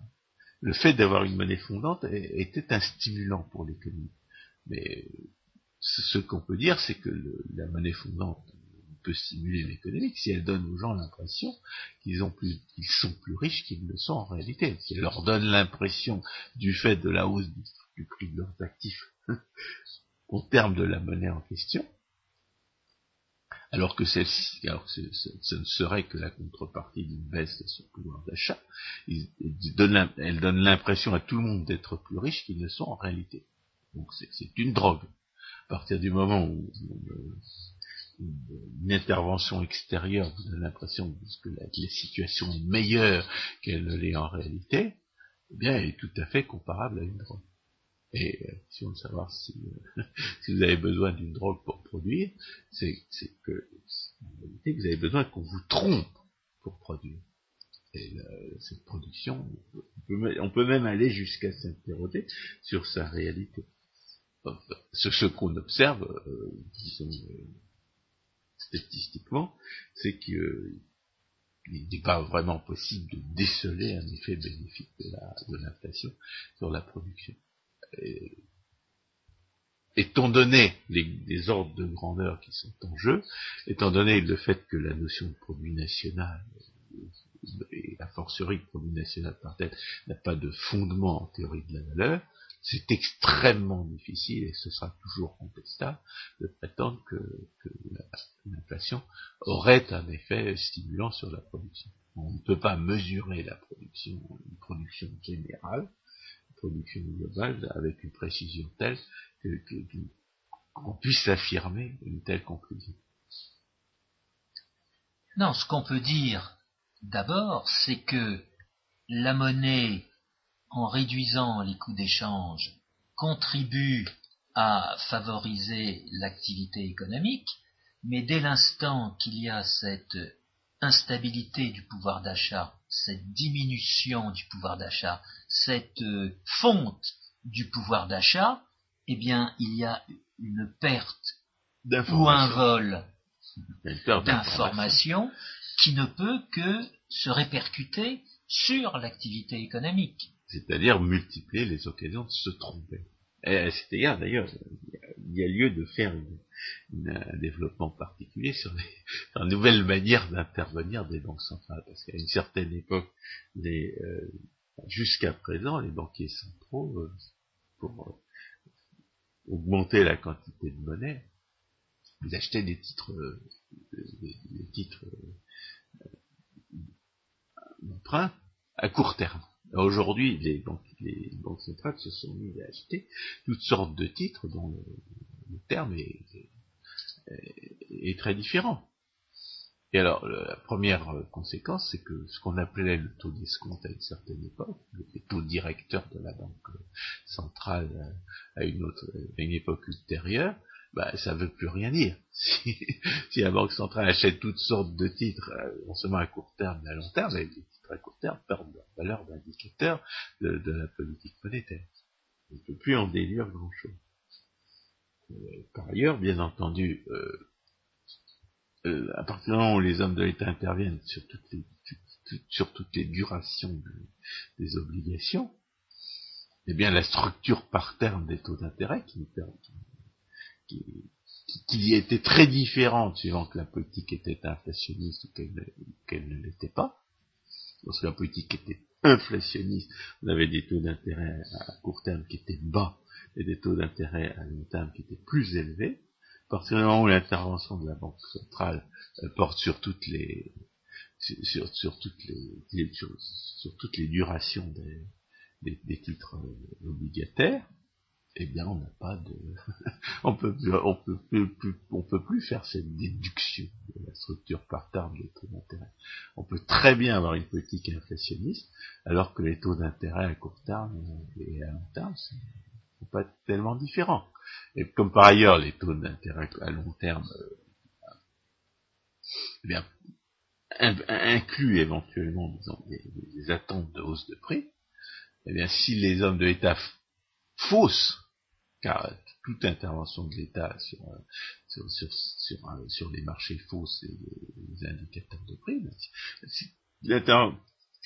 le fait d'avoir une monnaie fondante était un stimulant pour l'économie. Mais ce qu'on peut dire, c'est que le, la monnaie fondante peut stimuler l'économie si elle donne aux gens l'impression qu'ils ont plus, qu'ils sont plus riches qu'ils ne le sont en réalité. Si elle leur donne l'impression du fait de la hausse du du prix de leurs actifs au terme de la monnaie en question, alors que, celle-ci, alors que ce, ce, ce ne serait que la contrepartie d'une baisse de son pouvoir d'achat, ils, ils donnent, elle donne l'impression à tout le monde d'être plus riche qu'ils ne sont en réalité. Donc c'est, c'est une drogue. À partir du moment où, où, où, où une intervention extérieure vous donne l'impression que la, que la situation est meilleure qu'elle ne l'est en réalité, eh bien, elle est tout à fait comparable à une drogue. Et la question de savoir si, euh, si vous avez besoin d'une drogue pour produire, c'est, c'est que en réalité, vous avez besoin qu'on vous trompe pour produire. Et la, cette production, on peut, on peut même aller jusqu'à s'interroger sur sa réalité. Enfin, ce, ce qu'on observe, euh, disons, euh, statistiquement, c'est que euh, il n'est pas vraiment possible de déceler un effet bénéfique de, la, de l'inflation sur la production. Et, étant donné les, les ordres de grandeur qui sont en jeu, étant donné le fait que la notion de produit national et la forcerie de produit national par tête n'a pas de fondement en théorie de la valeur, c'est extrêmement difficile, et ce sera toujours contestable, de prétendre que, que la, l'inflation aurait un effet stimulant sur la production. On ne peut pas mesurer la production, une production générale, une production globale, avec une précision telle que, que, que, qu'on puisse affirmer une telle conclusion. Non, ce qu'on peut dire d'abord, c'est que la monnaie, en réduisant les coûts d'échange, contribue à favoriser l'activité économique, mais dès l'instant qu'il y a cette instabilité du pouvoir d'achat, cette diminution du pouvoir d'achat, cette fonte du pouvoir d'achat, eh bien, il y a une perte ou un vol d'information qui ne peut que se répercuter sur l'activité économique. C'est-à-dire multiplier les occasions de se tromper. Et à cet égard, d'ailleurs, il y a lieu de faire une, une, un développement particulier sur la nouvelle manière d'intervenir des banques centrales. Parce qu'à une certaine époque, les, euh, jusqu'à présent, les banquiers centraux, euh, pour euh, augmenter la quantité de monnaie, ils achetaient des titres, euh, des, des titres euh, d'emprunt à court terme. Aujourd'hui, les banques, les banques centrales se sont mises à acheter toutes sortes de titres dont le, le terme est, est, est très différent. Et alors, la première conséquence, c'est que ce qu'on appelait le taux d'escompte à une certaine époque, le taux directeur de la banque centrale à une autre, à une époque ultérieure, bah, ça veut plus rien dire. Si, si la banque centrale achète toutes sortes de titres, non seulement à court terme, mais à long terme, les titres à court terme perdent leur valeur d'indicateur de, de la politique monétaire. On ne peut plus en déduire grand-chose. Euh, par ailleurs, bien entendu, euh, euh, à partir du moment où les hommes de l'État interviennent sur toutes les, tout, tout, sur toutes les durations de, des obligations, eh bien la structure par terme des taux d'intérêt qui nous permettent qui, qui était très différente suivant que la politique était inflationniste ou qu'elle, qu'elle ne l'était pas. Lorsque la politique était inflationniste, on avait des taux d'intérêt à court terme qui étaient bas et des taux d'intérêt à long terme qui étaient plus élevés. À partir du moment où l'intervention de la Banque centrale porte sur toutes les sur, sur toutes les sur, sur toutes les durations des, des, des titres obligataires, eh bien, on n'a pas de, on peut plus, on peut plus, on peut plus faire cette déduction de la structure par terme des taux d'intérêt. On peut très bien avoir une politique inflationniste, alors que les taux d'intérêt à court terme et à long terme ne sont pas tellement différents. Et comme par ailleurs, les taux d'intérêt à long terme, eh bien, incluent éventuellement, disons, des, des attentes de hausse de prix, eh bien, si les hommes de l'État fausse, car toute intervention de l'État sur, sur, sur, sur, sur les marchés fausses et les indicateurs de prix, si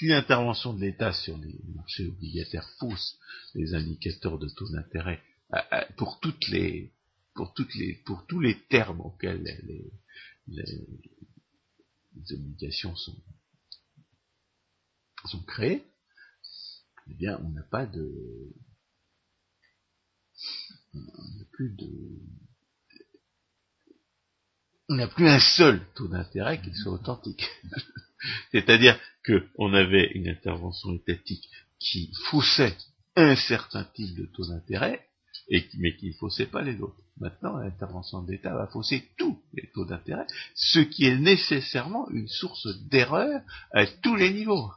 l'intervention de l'État sur les marchés obligataires fausse les indicateurs de taux d'intérêt pour toutes les, pour toutes les, pour tous les termes auxquels les, les, les obligations sont, sont créées, eh bien, on n'a pas de, On n'a plus de, on n'a plus un seul taux d'intérêt qui soit authentique. C'est-à-dire que on avait une intervention étatique qui faussait un certain type de taux d'intérêt, et, mais qui ne faussait pas les autres. Maintenant, l'intervention de l'État va fausser tous les taux d'intérêt, ce qui est nécessairement une source d'erreur à tous les niveaux.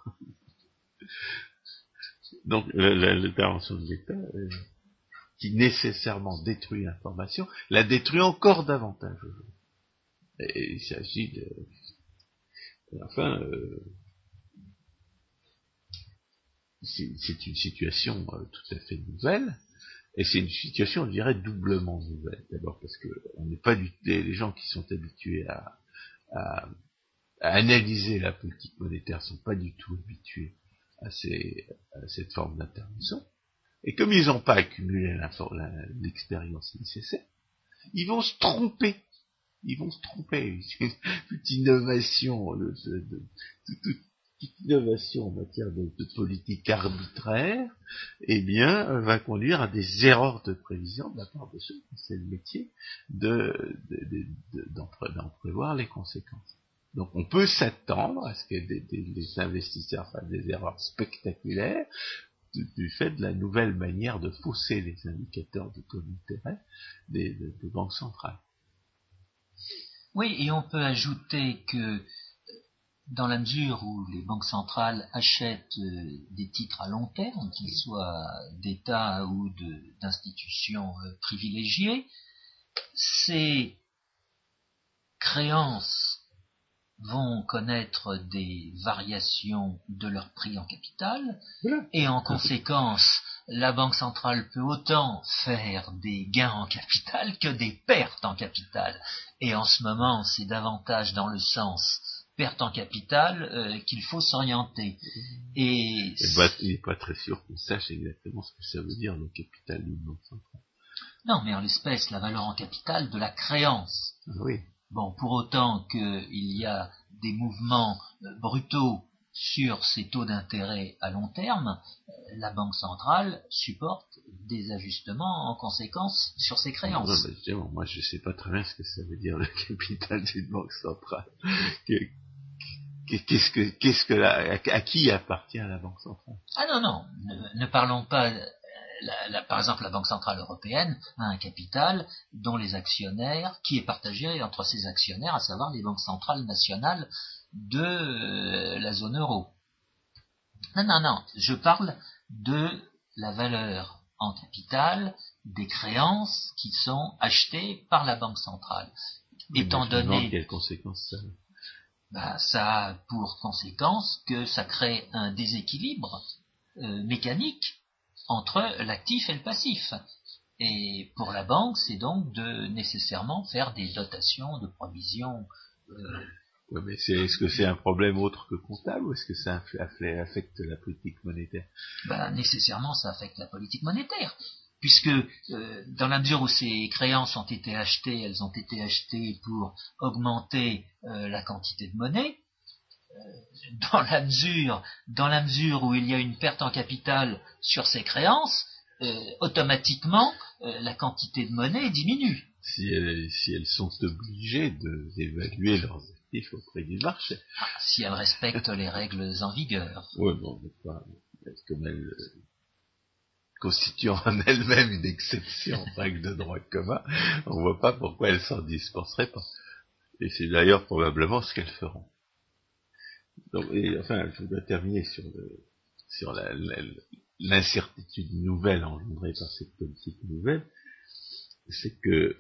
Donc l'intervention de l'État, euh, qui nécessairement détruit l'information, la détruit encore davantage. Et il s'agit de... Enfin, euh, c'est, c'est une situation euh, tout à fait nouvelle, et c'est une situation, je dirais, doublement nouvelle. D'abord parce que on n'est pas du... les gens qui sont habitués à, à, à analyser la politique monétaire ne sont pas du tout habitués à, ces, à cette forme d'intervention. Et comme ils n'ont pas accumulé la, la, l'expérience nécessaire, ils vont se tromper. Ils vont se tromper. Toute innovation, le, le, le, toute, toute, toute innovation en matière de, de politique arbitraire, eh bien, va conduire à des erreurs de prévision de la part de ceux qui c'est le métier de, de, de, de, d'en, pré, d'en prévoir les conséquences. Donc on peut s'attendre à ce que des, des, des investisseurs fassent des erreurs spectaculaires du, du fait de la nouvelle manière de fausser les indicateurs de taux d'intérêt des, des, des banques centrales. Oui, et on peut ajouter que dans la mesure où les banques centrales achètent des titres à long terme, qu'ils soient d'État ou de, d'institutions privilégiées, ces créances vont connaître des variations de leur prix en capital, et en conséquence, la Banque centrale peut autant faire des gains en capital que des pertes en capital. Et en ce moment, c'est davantage dans le sens perte en capital euh, qu'il faut s'orienter. Et, et bah, il n'est pas très sûr qu'on sache exactement ce que ça veut dire le capital d'une banque centrale. Non, mais en l'espèce, la valeur en capital de la créance. Oui. Bon, pour autant qu'il y a des mouvements brutaux sur ces taux d'intérêt à long terme, la Banque centrale supporte des ajustements en conséquence sur ses créances. Non, non, mais bon, moi, je ne sais pas très bien ce que ça veut dire le capital d'une banque centrale. Qu'est-ce que, qu'est-ce que la, à qui appartient la Banque centrale ? Ah non, non, ne, ne parlons pas... La, la, par exemple, la Banque centrale européenne a un capital dont les actionnaires, qui est partagé entre ses actionnaires, à savoir les banques centrales nationales de euh, la zone euro. Non, non, non, je parle de la valeur en capital des créances qui sont achetées par la Banque centrale. Mais étant donné... Quelles conséquences ça a ? Bah, ça a pour conséquence que ça crée un déséquilibre euh, mécanique entre l'actif et le passif. Et pour la banque, c'est donc de nécessairement faire des dotations de provisions. Euh... Oui, mais c'est, est-ce que c'est un problème autre que comptable ou est-ce que ça affecte la politique monétaire ? Ben, nécessairement, ça affecte la politique monétaire, puisque euh, dans la mesure où ces créances ont été achetées, elles ont été achetées pour augmenter euh, la quantité de monnaie. Dans la mesure, dans la mesure où il y a une perte en capital sur ces créances, euh, automatiquement, euh, la quantité de monnaie diminue. Si elles, si elles sont obligées de, d'évaluer leurs actifs auprès du marché. Ah, si elles respectent les règles en vigueur. Oui, bon, mais pas, est-ce que elles euh, constituent en elles-mêmes une exception en règle de droit commun, on ne voit pas pourquoi elles s'en dispenseraient pas. Et c'est d'ailleurs probablement ce qu'elles feront. Donc, et, enfin, je voudrais terminer sur, le, sur la, la, l'incertitude nouvelle engendrée par cette politique nouvelle, c'est que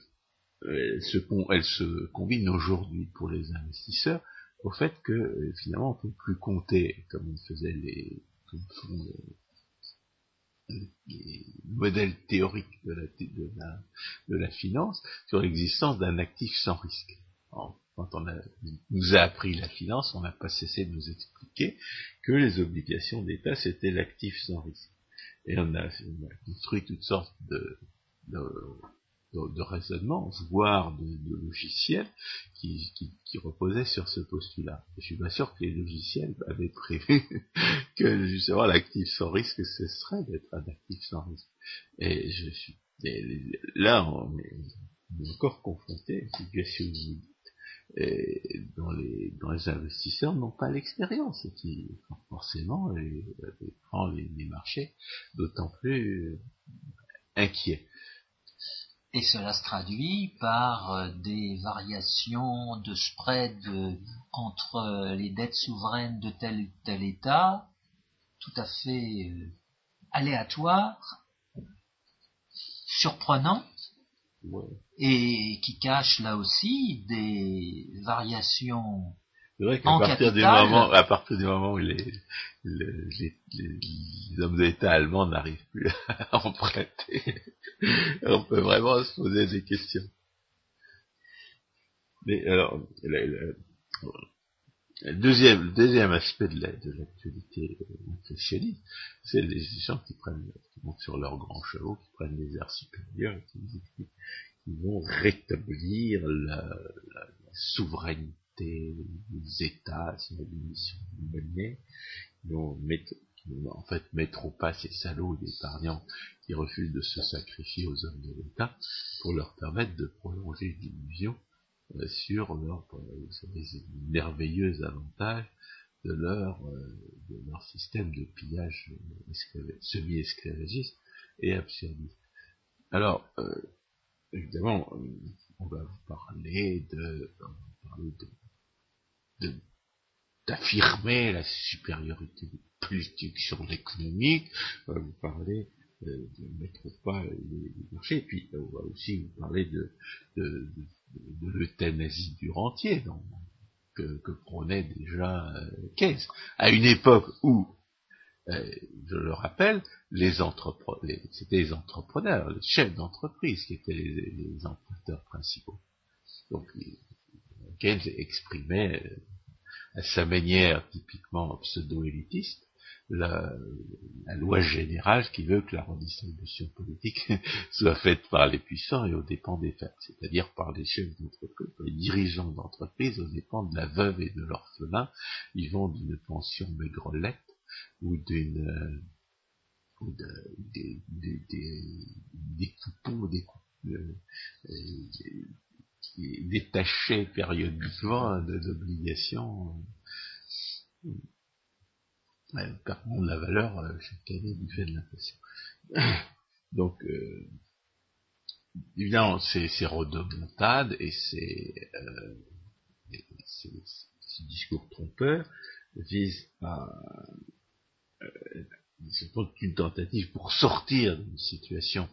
elle se, elle se combine aujourd'hui pour les investisseurs au fait que finalement on ne peut plus compter comme on faisait les, comme font les, les modèles théoriques de la, de la, de la finance sur l'existence d'un actif sans risque. Alors, quand on a, nous a appris la finance, on n'a pas cessé de nous expliquer que les obligations d'État, c'était l'actif sans risque. Et on a, on a construit toutes sortes de, de, de, de raisonnements, voire de, de logiciels, qui, qui, qui reposaient sur ce postulat. Et je suis pas sûr que les logiciels avaient prévu que justement l'actif sans risque cesserait d'être un actif sans risque. Et je suis et là, on est, on est encore confronté à une situation où et dont les, dont les investisseurs n'ont pas l'expérience et qui forcément les, les, prend les, les marchés d'autant plus inquiets. Et cela se traduit par des variations de spread entre les dettes souveraines de tel ou tel État tout à fait aléatoire, surprenante, ouais. Et qui cache là aussi des variations. C'est vrai qu'à partir, moment, à partir du moment où les, les, les, les hommes d'État allemands n'arrivent plus à emprunter, on peut vraiment se poser des questions. Mais alors, le, le deuxième, le deuxième aspect de, la, de l'actualité inflationniste, c'est les gens qui prennent, qui montent sur leurs grands chevaux, qui prennent les airs supérieurs, et qui, qui, qui vont rétablir la, la, la souveraineté des États sur la démission de monnaie, qui vont en fait mettre au pas ces salauds d'épargnants qui refusent de se sacrifier aux hommes de l'État pour leur permettre de prolonger l'illusion euh, sur leur, euh, sur les merveilleux avantages de leur, euh, de leur système de pillage esclave, semi-esclavagiste et absurdiste. Alors, euh, évidemment, euh, on va vous parler de, on va parler de De, d'affirmer la supériorité politique sur l'économique, on va vous parler euh, de mettre au pas les, les marchés, et puis on va aussi vous parler de, de, de, de l'euthanasie du rentier, donc, que, que prônait déjà euh, Keynes, à une époque où, euh, je le rappelle, les entrepre- les, c'était les entrepreneurs, les chefs d'entreprise qui étaient les, les emprunteurs principaux. Donc, Keynes exprimait euh, à sa manière typiquement pseudo-élitiste la, la loi générale qui veut que la redistribution politique soit faite par les puissants et aux dépens des faibles, c'est-à-dire par les chefs d'entreprise, par les dirigeants d'entreprise aux dépens de la veuve et de l'orphelin, ils vont d'une pension maigrelette ou d'une euh, ou de, des, des, des, des coupons, des coupons euh, euh, détaché périodiquement de l'obligation euh, perdant de la valeur euh, chaque année du fait de l'inflation. Donc euh, évidemment ces, ces rodomontades et ces, euh, et ces, ces discours trompeurs visent à euh, c'est une tentative pour sortir d'une situation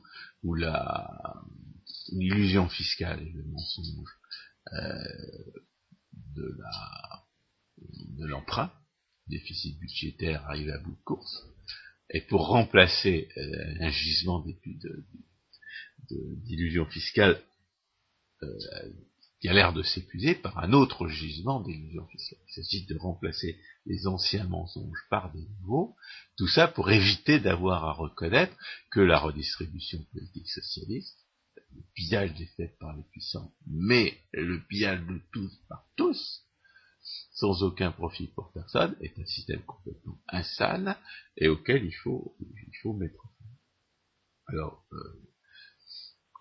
où la l'illusion fiscale et le mensonge euh, de la de l'emprunt, déficit budgétaire arrivé à bout de course, et pour remplacer euh, un gisement de, de, de, d'illusion fiscale euh, qui a l'air de s'épuiser par un autre gisement d'illusion fiscale. Il s'agit de remplacer les anciens mensonges par des nouveaux, tout ça pour éviter d'avoir à reconnaître que la redistribution politique socialiste, le pillage des faibles par les puissants, mais le pillage de tous par tous, sans aucun profit pour personne, est un système complètement insane et auquel il faut, il faut mettre fin. Alors, euh,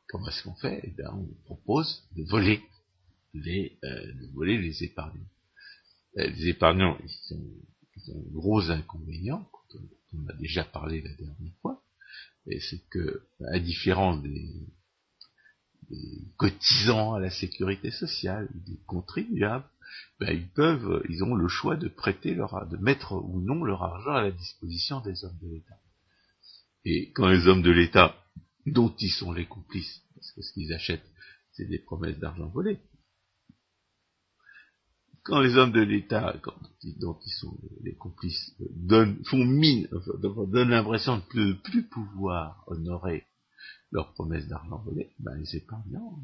comment est-ce qu'on fait? Eh bien, on propose de voler les, euh, de voler les épargnants. Euh, les épargnants, ils, sont, ils ont un gros inconvénient, dont on, on a déjà parlé la dernière fois, et c'est que, à différence des des cotisants à la sécurité sociale, des contribuables, ben ils peuvent, ils ont le choix de prêter leur, de mettre ou non leur argent à la disposition des hommes de l'État. Et quand les hommes de l'État, dont ils sont les complices, parce que ce qu'ils achètent, c'est des promesses d'argent volées, quand les hommes de l'État, quand, dont ils sont les complices, donnent, font mine, enfin, donnent l'impression de ne plus pouvoir honorer leurs promesses d'argent volé, ben les épargnants,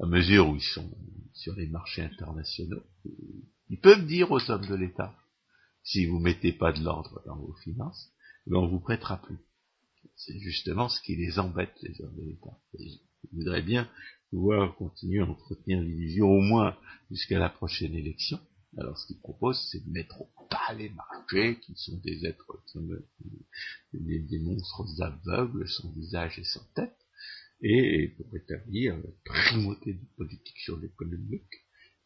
à mesure où ils sont sur les marchés internationaux, ils peuvent dire aux hommes de l'État, si vous mettez pas de l'ordre dans vos finances, ben on vous prêtera plus. C'est justement ce qui les embête, les hommes de l'État. Et ils voudraient bien pouvoir continuer à entretenir l'illusion, au moins jusqu'à la prochaine élection. Alors ce qu'ils proposent, c'est de mettre au pas les marchés, qui sont des êtres, qui sont des, des monstres aveugles, sans visage et sans tête, et pour établir la primauté du politique sur l'économique,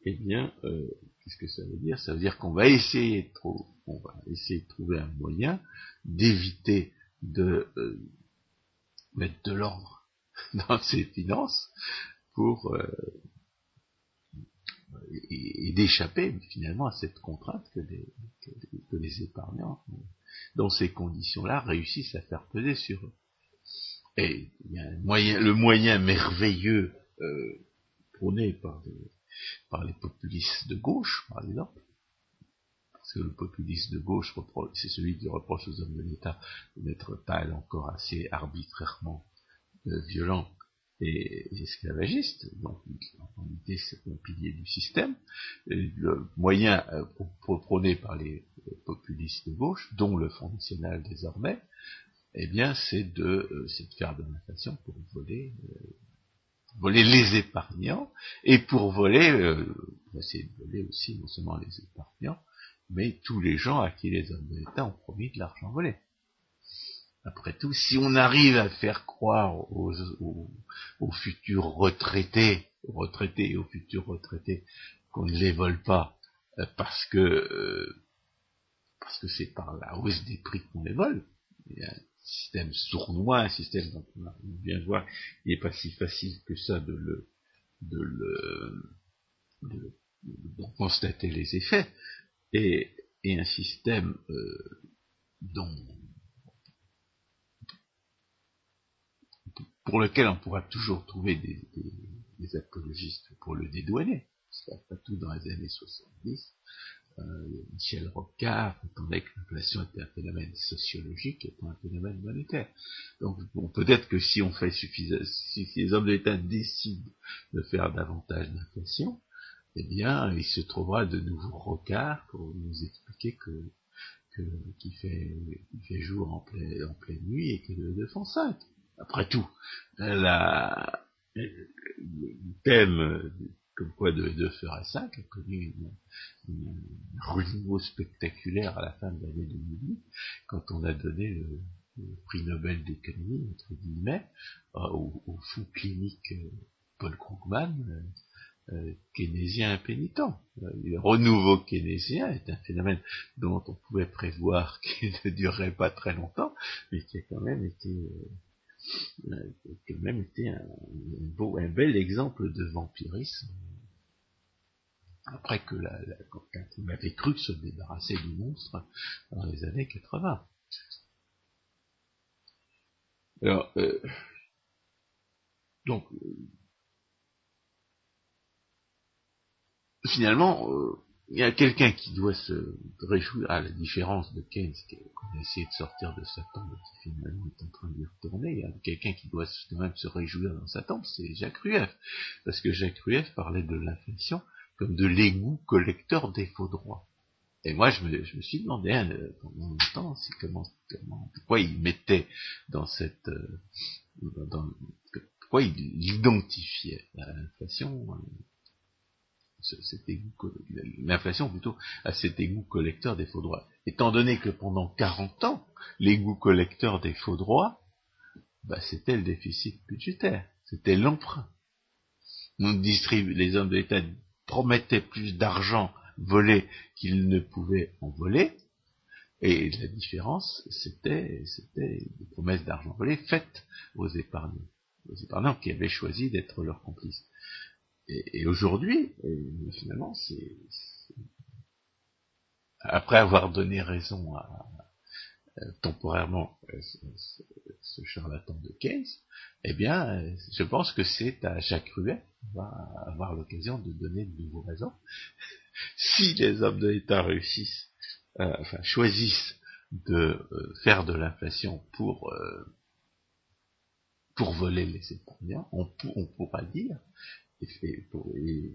eh bien, euh, qu'est-ce que ça veut dire? Ça veut dire qu'on va essayer de trouver, on va essayer de trouver un moyen d'éviter de euh, mettre de l'ordre dans ses finances pour euh, et d'échapper finalement à cette contrainte que les, que les, que les épargnants dans ces conditions-là, réussissent à faire peser sur eux. Et il y a un moyen, le moyen merveilleux euh, prôné par les, par les populistes de gauche, par exemple, parce que le populiste de gauche, c'est celui qui reproche aux hommes de l'État de n'être pas encore assez arbitrairement euh, violents et esclavagistes. Donc, en réalité, c'est un pilier du système. Et le moyen euh, prôné par les populistes de gauche, dont le Front National désormais, eh bien, c'est de, euh, c'est de faire de l'inflation pour voler, euh, voler les épargnants, et pour voler, euh, c'est de voler aussi non seulement les épargnants, mais tous les gens à qui les hommes de l'État ont promis de l'argent volé. Après tout, si on arrive à faire croire aux, aux, aux futurs retraités, aux retraités et aux futurs retraités qu'on ne les vole pas, euh, parce que euh, parce que c'est par la hausse des prix qu'on les vole, il y a un système sournois, un système dont on vient de voir, il n'est pas si facile que ça de le de le de, de constater les effets. Et, et un système euh, dont, pour lequel on pourra toujours trouver des, des, des apologistes pour le dédouaner. Parce qu'après tout, dans les années soixante-dix, euh, Michel Rocard prétendait que l'inflation était un phénomène sociologique et pas un phénomène monétaire. Donc bon, peut-être que si on fait suffisant, si les hommes de l'État décident de faire davantage d'inflation, eh bien, il se trouvera de nouveaux Rocards pour nous expliquer que, que, qu'il fait, qu'il fait jour en pleine, en pleine nuit et qu'il est de deux cent cinq. Après tout, la, le thème, comme quoi deux et deux fera cinq, a connu une, une renouveau spectaculaire à la fin de l'année deux mille huit, quand on a donné le, le prix Nobel d'économie, entre guillemets, au, au fou clinique Paul Krugman, Euh, keynésien impénitent. Le renouveau keynésien est un phénomène dont on pouvait prévoir qu'il ne durerait pas très longtemps, mais qui a quand même été, euh, quand même été un, un, beau, un bel exemple de vampirisme. Après que la, la, quand on avait cru se débarrasser du monstre dans les années quatre-vingt. Alors, euh, donc. Euh, Finalement, euh, il y a quelqu'un qui doit se réjouir, à la différence de Keynes, qu'on a essayé de sortir de sa tombe, qui finalement est en train de lui retourner, il y a quelqu'un qui doit quand même se réjouir dans sa tombe, c'est Jacques Rueff. Parce que Jacques Rueff parlait de l'inflation comme de l'égout collecteur des faux droits. Et moi, je me, je me suis demandé, hein, pendant longtemps, c'est comment, comment, pourquoi il mettait dans cette, euh, dans, pourquoi il identifiait à l'inflation, euh, cet égout, l'inflation plutôt, à cet égout collecteur des faux droits. Étant donné que pendant quarante ans, l'égout collecteur des faux droits, bah, c'était le déficit budgétaire, c'était l'emprunt. On distribue, les hommes de l'État promettaient plus d'argent volé qu'ils ne pouvaient en voler, et la différence, c'était, c'était des promesses d'argent volé faites aux épargnants, aux épargnants qui avaient choisi d'être leurs complices. Et, et aujourd'hui, et finalement, c'est, c'est... après avoir donné raison à, euh, temporairement euh, ce, ce, ce charlatan de Keynes, eh bien, euh, je pense que c'est à Jacques Rueff qu'on va avoir l'occasion de donner de nouveaux raisons. Si les hommes de l'État réussissent, euh, enfin choisissent de euh, faire de l'inflation pour euh, pour voler les épargnants, on, on pourra dire. Et, fait pour, et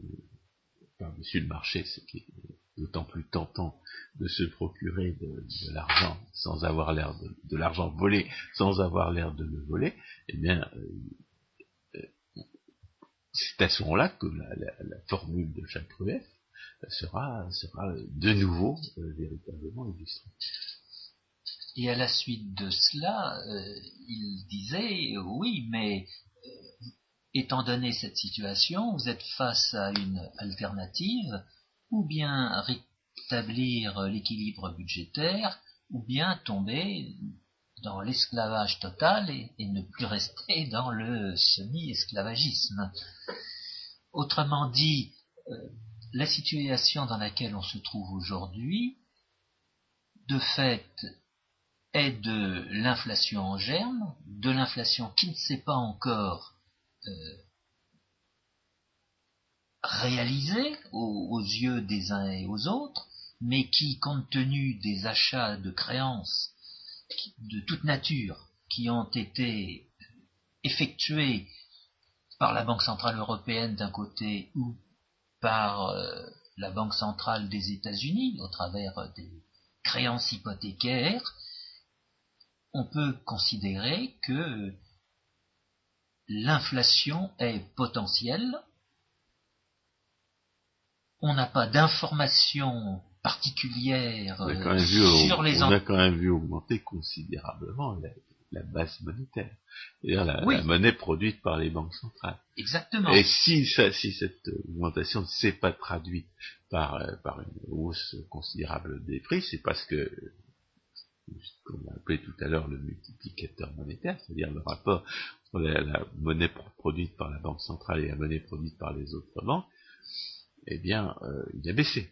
par-dessus le marché, c'est qu'il est d'autant plus tentant de se procurer de, de l'argent sans avoir l'air de, de l'argent volé, sans avoir l'air de le voler, eh bien, euh, euh, c'est à ce moment-là que la, la, la formule de Jacques Rueff sera, sera de nouveau euh, véritablement illustrée. Et à la suite de cela, euh, il disait, oui, mais... Euh, étant donné cette situation, vous êtes face à une alternative, ou bien rétablir l'équilibre budgétaire, ou bien tomber dans l'esclavage total et, et ne plus rester dans le semi-esclavagisme. Autrement dit, euh, la situation dans laquelle on se trouve aujourd'hui, de fait, est de l'inflation en germe, de l'inflation qui ne s'est pas encore euh, réalisée aux, aux yeux des uns et aux autres, mais qui, compte tenu des achats de créances de toute nature qui ont été effectués par la Banque centrale européenne d'un côté ou par euh, la Banque centrale des États-Unis au travers des créances hypothécaires, on peut considérer que l'inflation est potentielle. On n'a pas d'informations particulières sur on, les... On a quand même vu augmenter considérablement la, la base monétaire, c'est-à-dire la, oui. la monnaie produite par les banques centrales. Exactement. Et si, ça, si cette augmentation ne s'est pas traduite par, par une hausse considérable des prix, c'est parce que... ce qu'on a appelé tout à l'heure le multiplicateur monétaire, c'est-à-dire le rapport entre la, la monnaie produite par la Banque centrale et la monnaie produite par les autres banques, eh bien, euh, il a baissé.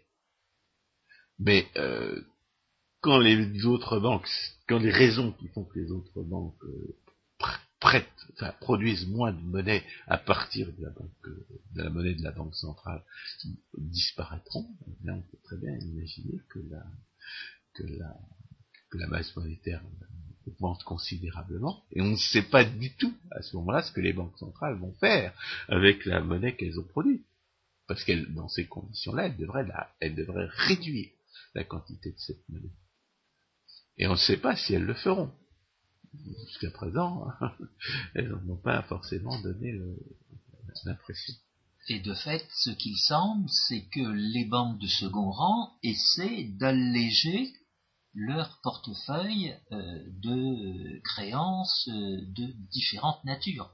Mais euh, quand les autres banques, quand les raisons qui font que les autres banques euh, prêtent, enfin, produisent moins de monnaie à partir de la, banque, euh, de la monnaie de la Banque centrale disparaîtront, eh bien, on peut très bien imaginer que la... Que la que la base monétaire augmente considérablement, et on ne sait pas du tout, à ce moment-là, ce que les banques centrales vont faire avec la monnaie qu'elles ont produite. Parce qu'elles, dans ces conditions-là, elles devraient, la, elles devraient réduire la quantité de cette monnaie. Et on ne sait pas si elles le feront. Jusqu'à présent, elles n'en ont pas forcément donné le, l'impression. Et de fait, ce qu'il semble, c'est que les banques de second rang essaient d'alléger leur portefeuille euh, de créances euh, de différentes natures.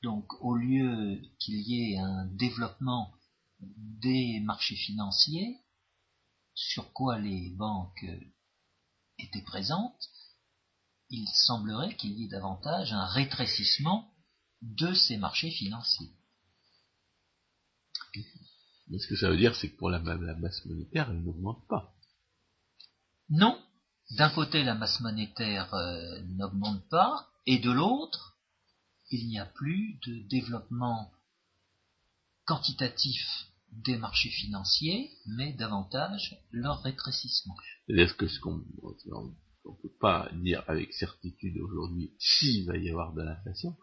Donc, au lieu qu'il y ait un développement des marchés financiers, sur quoi les banques euh, étaient présentes, il semblerait qu'il y ait davantage un rétrécissement de ces marchés financiers. Mais ce que ça veut dire, c'est que pour la, la masse monétaire, elle n'augmente pas. Non, d'un côté la masse monétaire euh, n'augmente pas, et de l'autre, il n'y a plus de développement quantitatif des marchés financiers, mais davantage leur rétrécissement. C'est-à-dire que ce qu'on ne peut pas dire avec certitude aujourd'hui s'il va y avoir de l'inflation,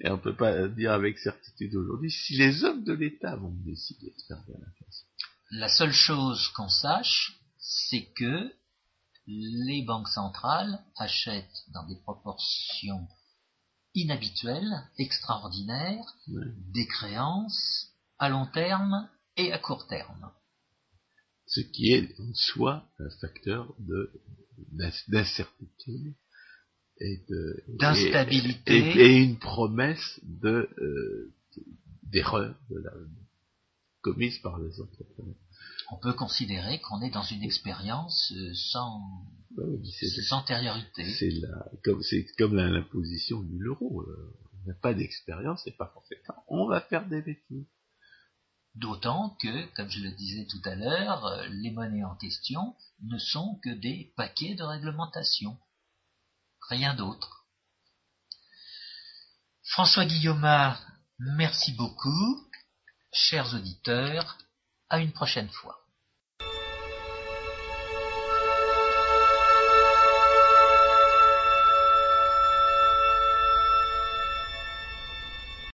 et on ne peut pas dire avec certitude aujourd'hui si les hommes de l'État vont décider de faire de l'inflation. La seule chose qu'on sache, c'est que les banques centrales achètent dans des proportions inhabituelles, extraordinaires, oui. des créances à long terme et à court terme. Ce qui est en soi un facteur de, d'incertitude et de, d'instabilité et, et, et une promesse de, euh, d'erreur de la, commise par les entrepreneurs. On peut considérer qu'on est dans une expérience sans, bah oui, c'est, sans antériorité. C'est, la, comme, c'est comme l'imposition de l'euro. On n'a pas d'expérience et par conséquent, on va faire des bêtises. D'autant que, comme je le disais tout à l'heure, les monnaies en question ne sont que des paquets de réglementation. Rien d'autre. François Guillaumat, merci beaucoup. Chers auditeurs, à une prochaine fois.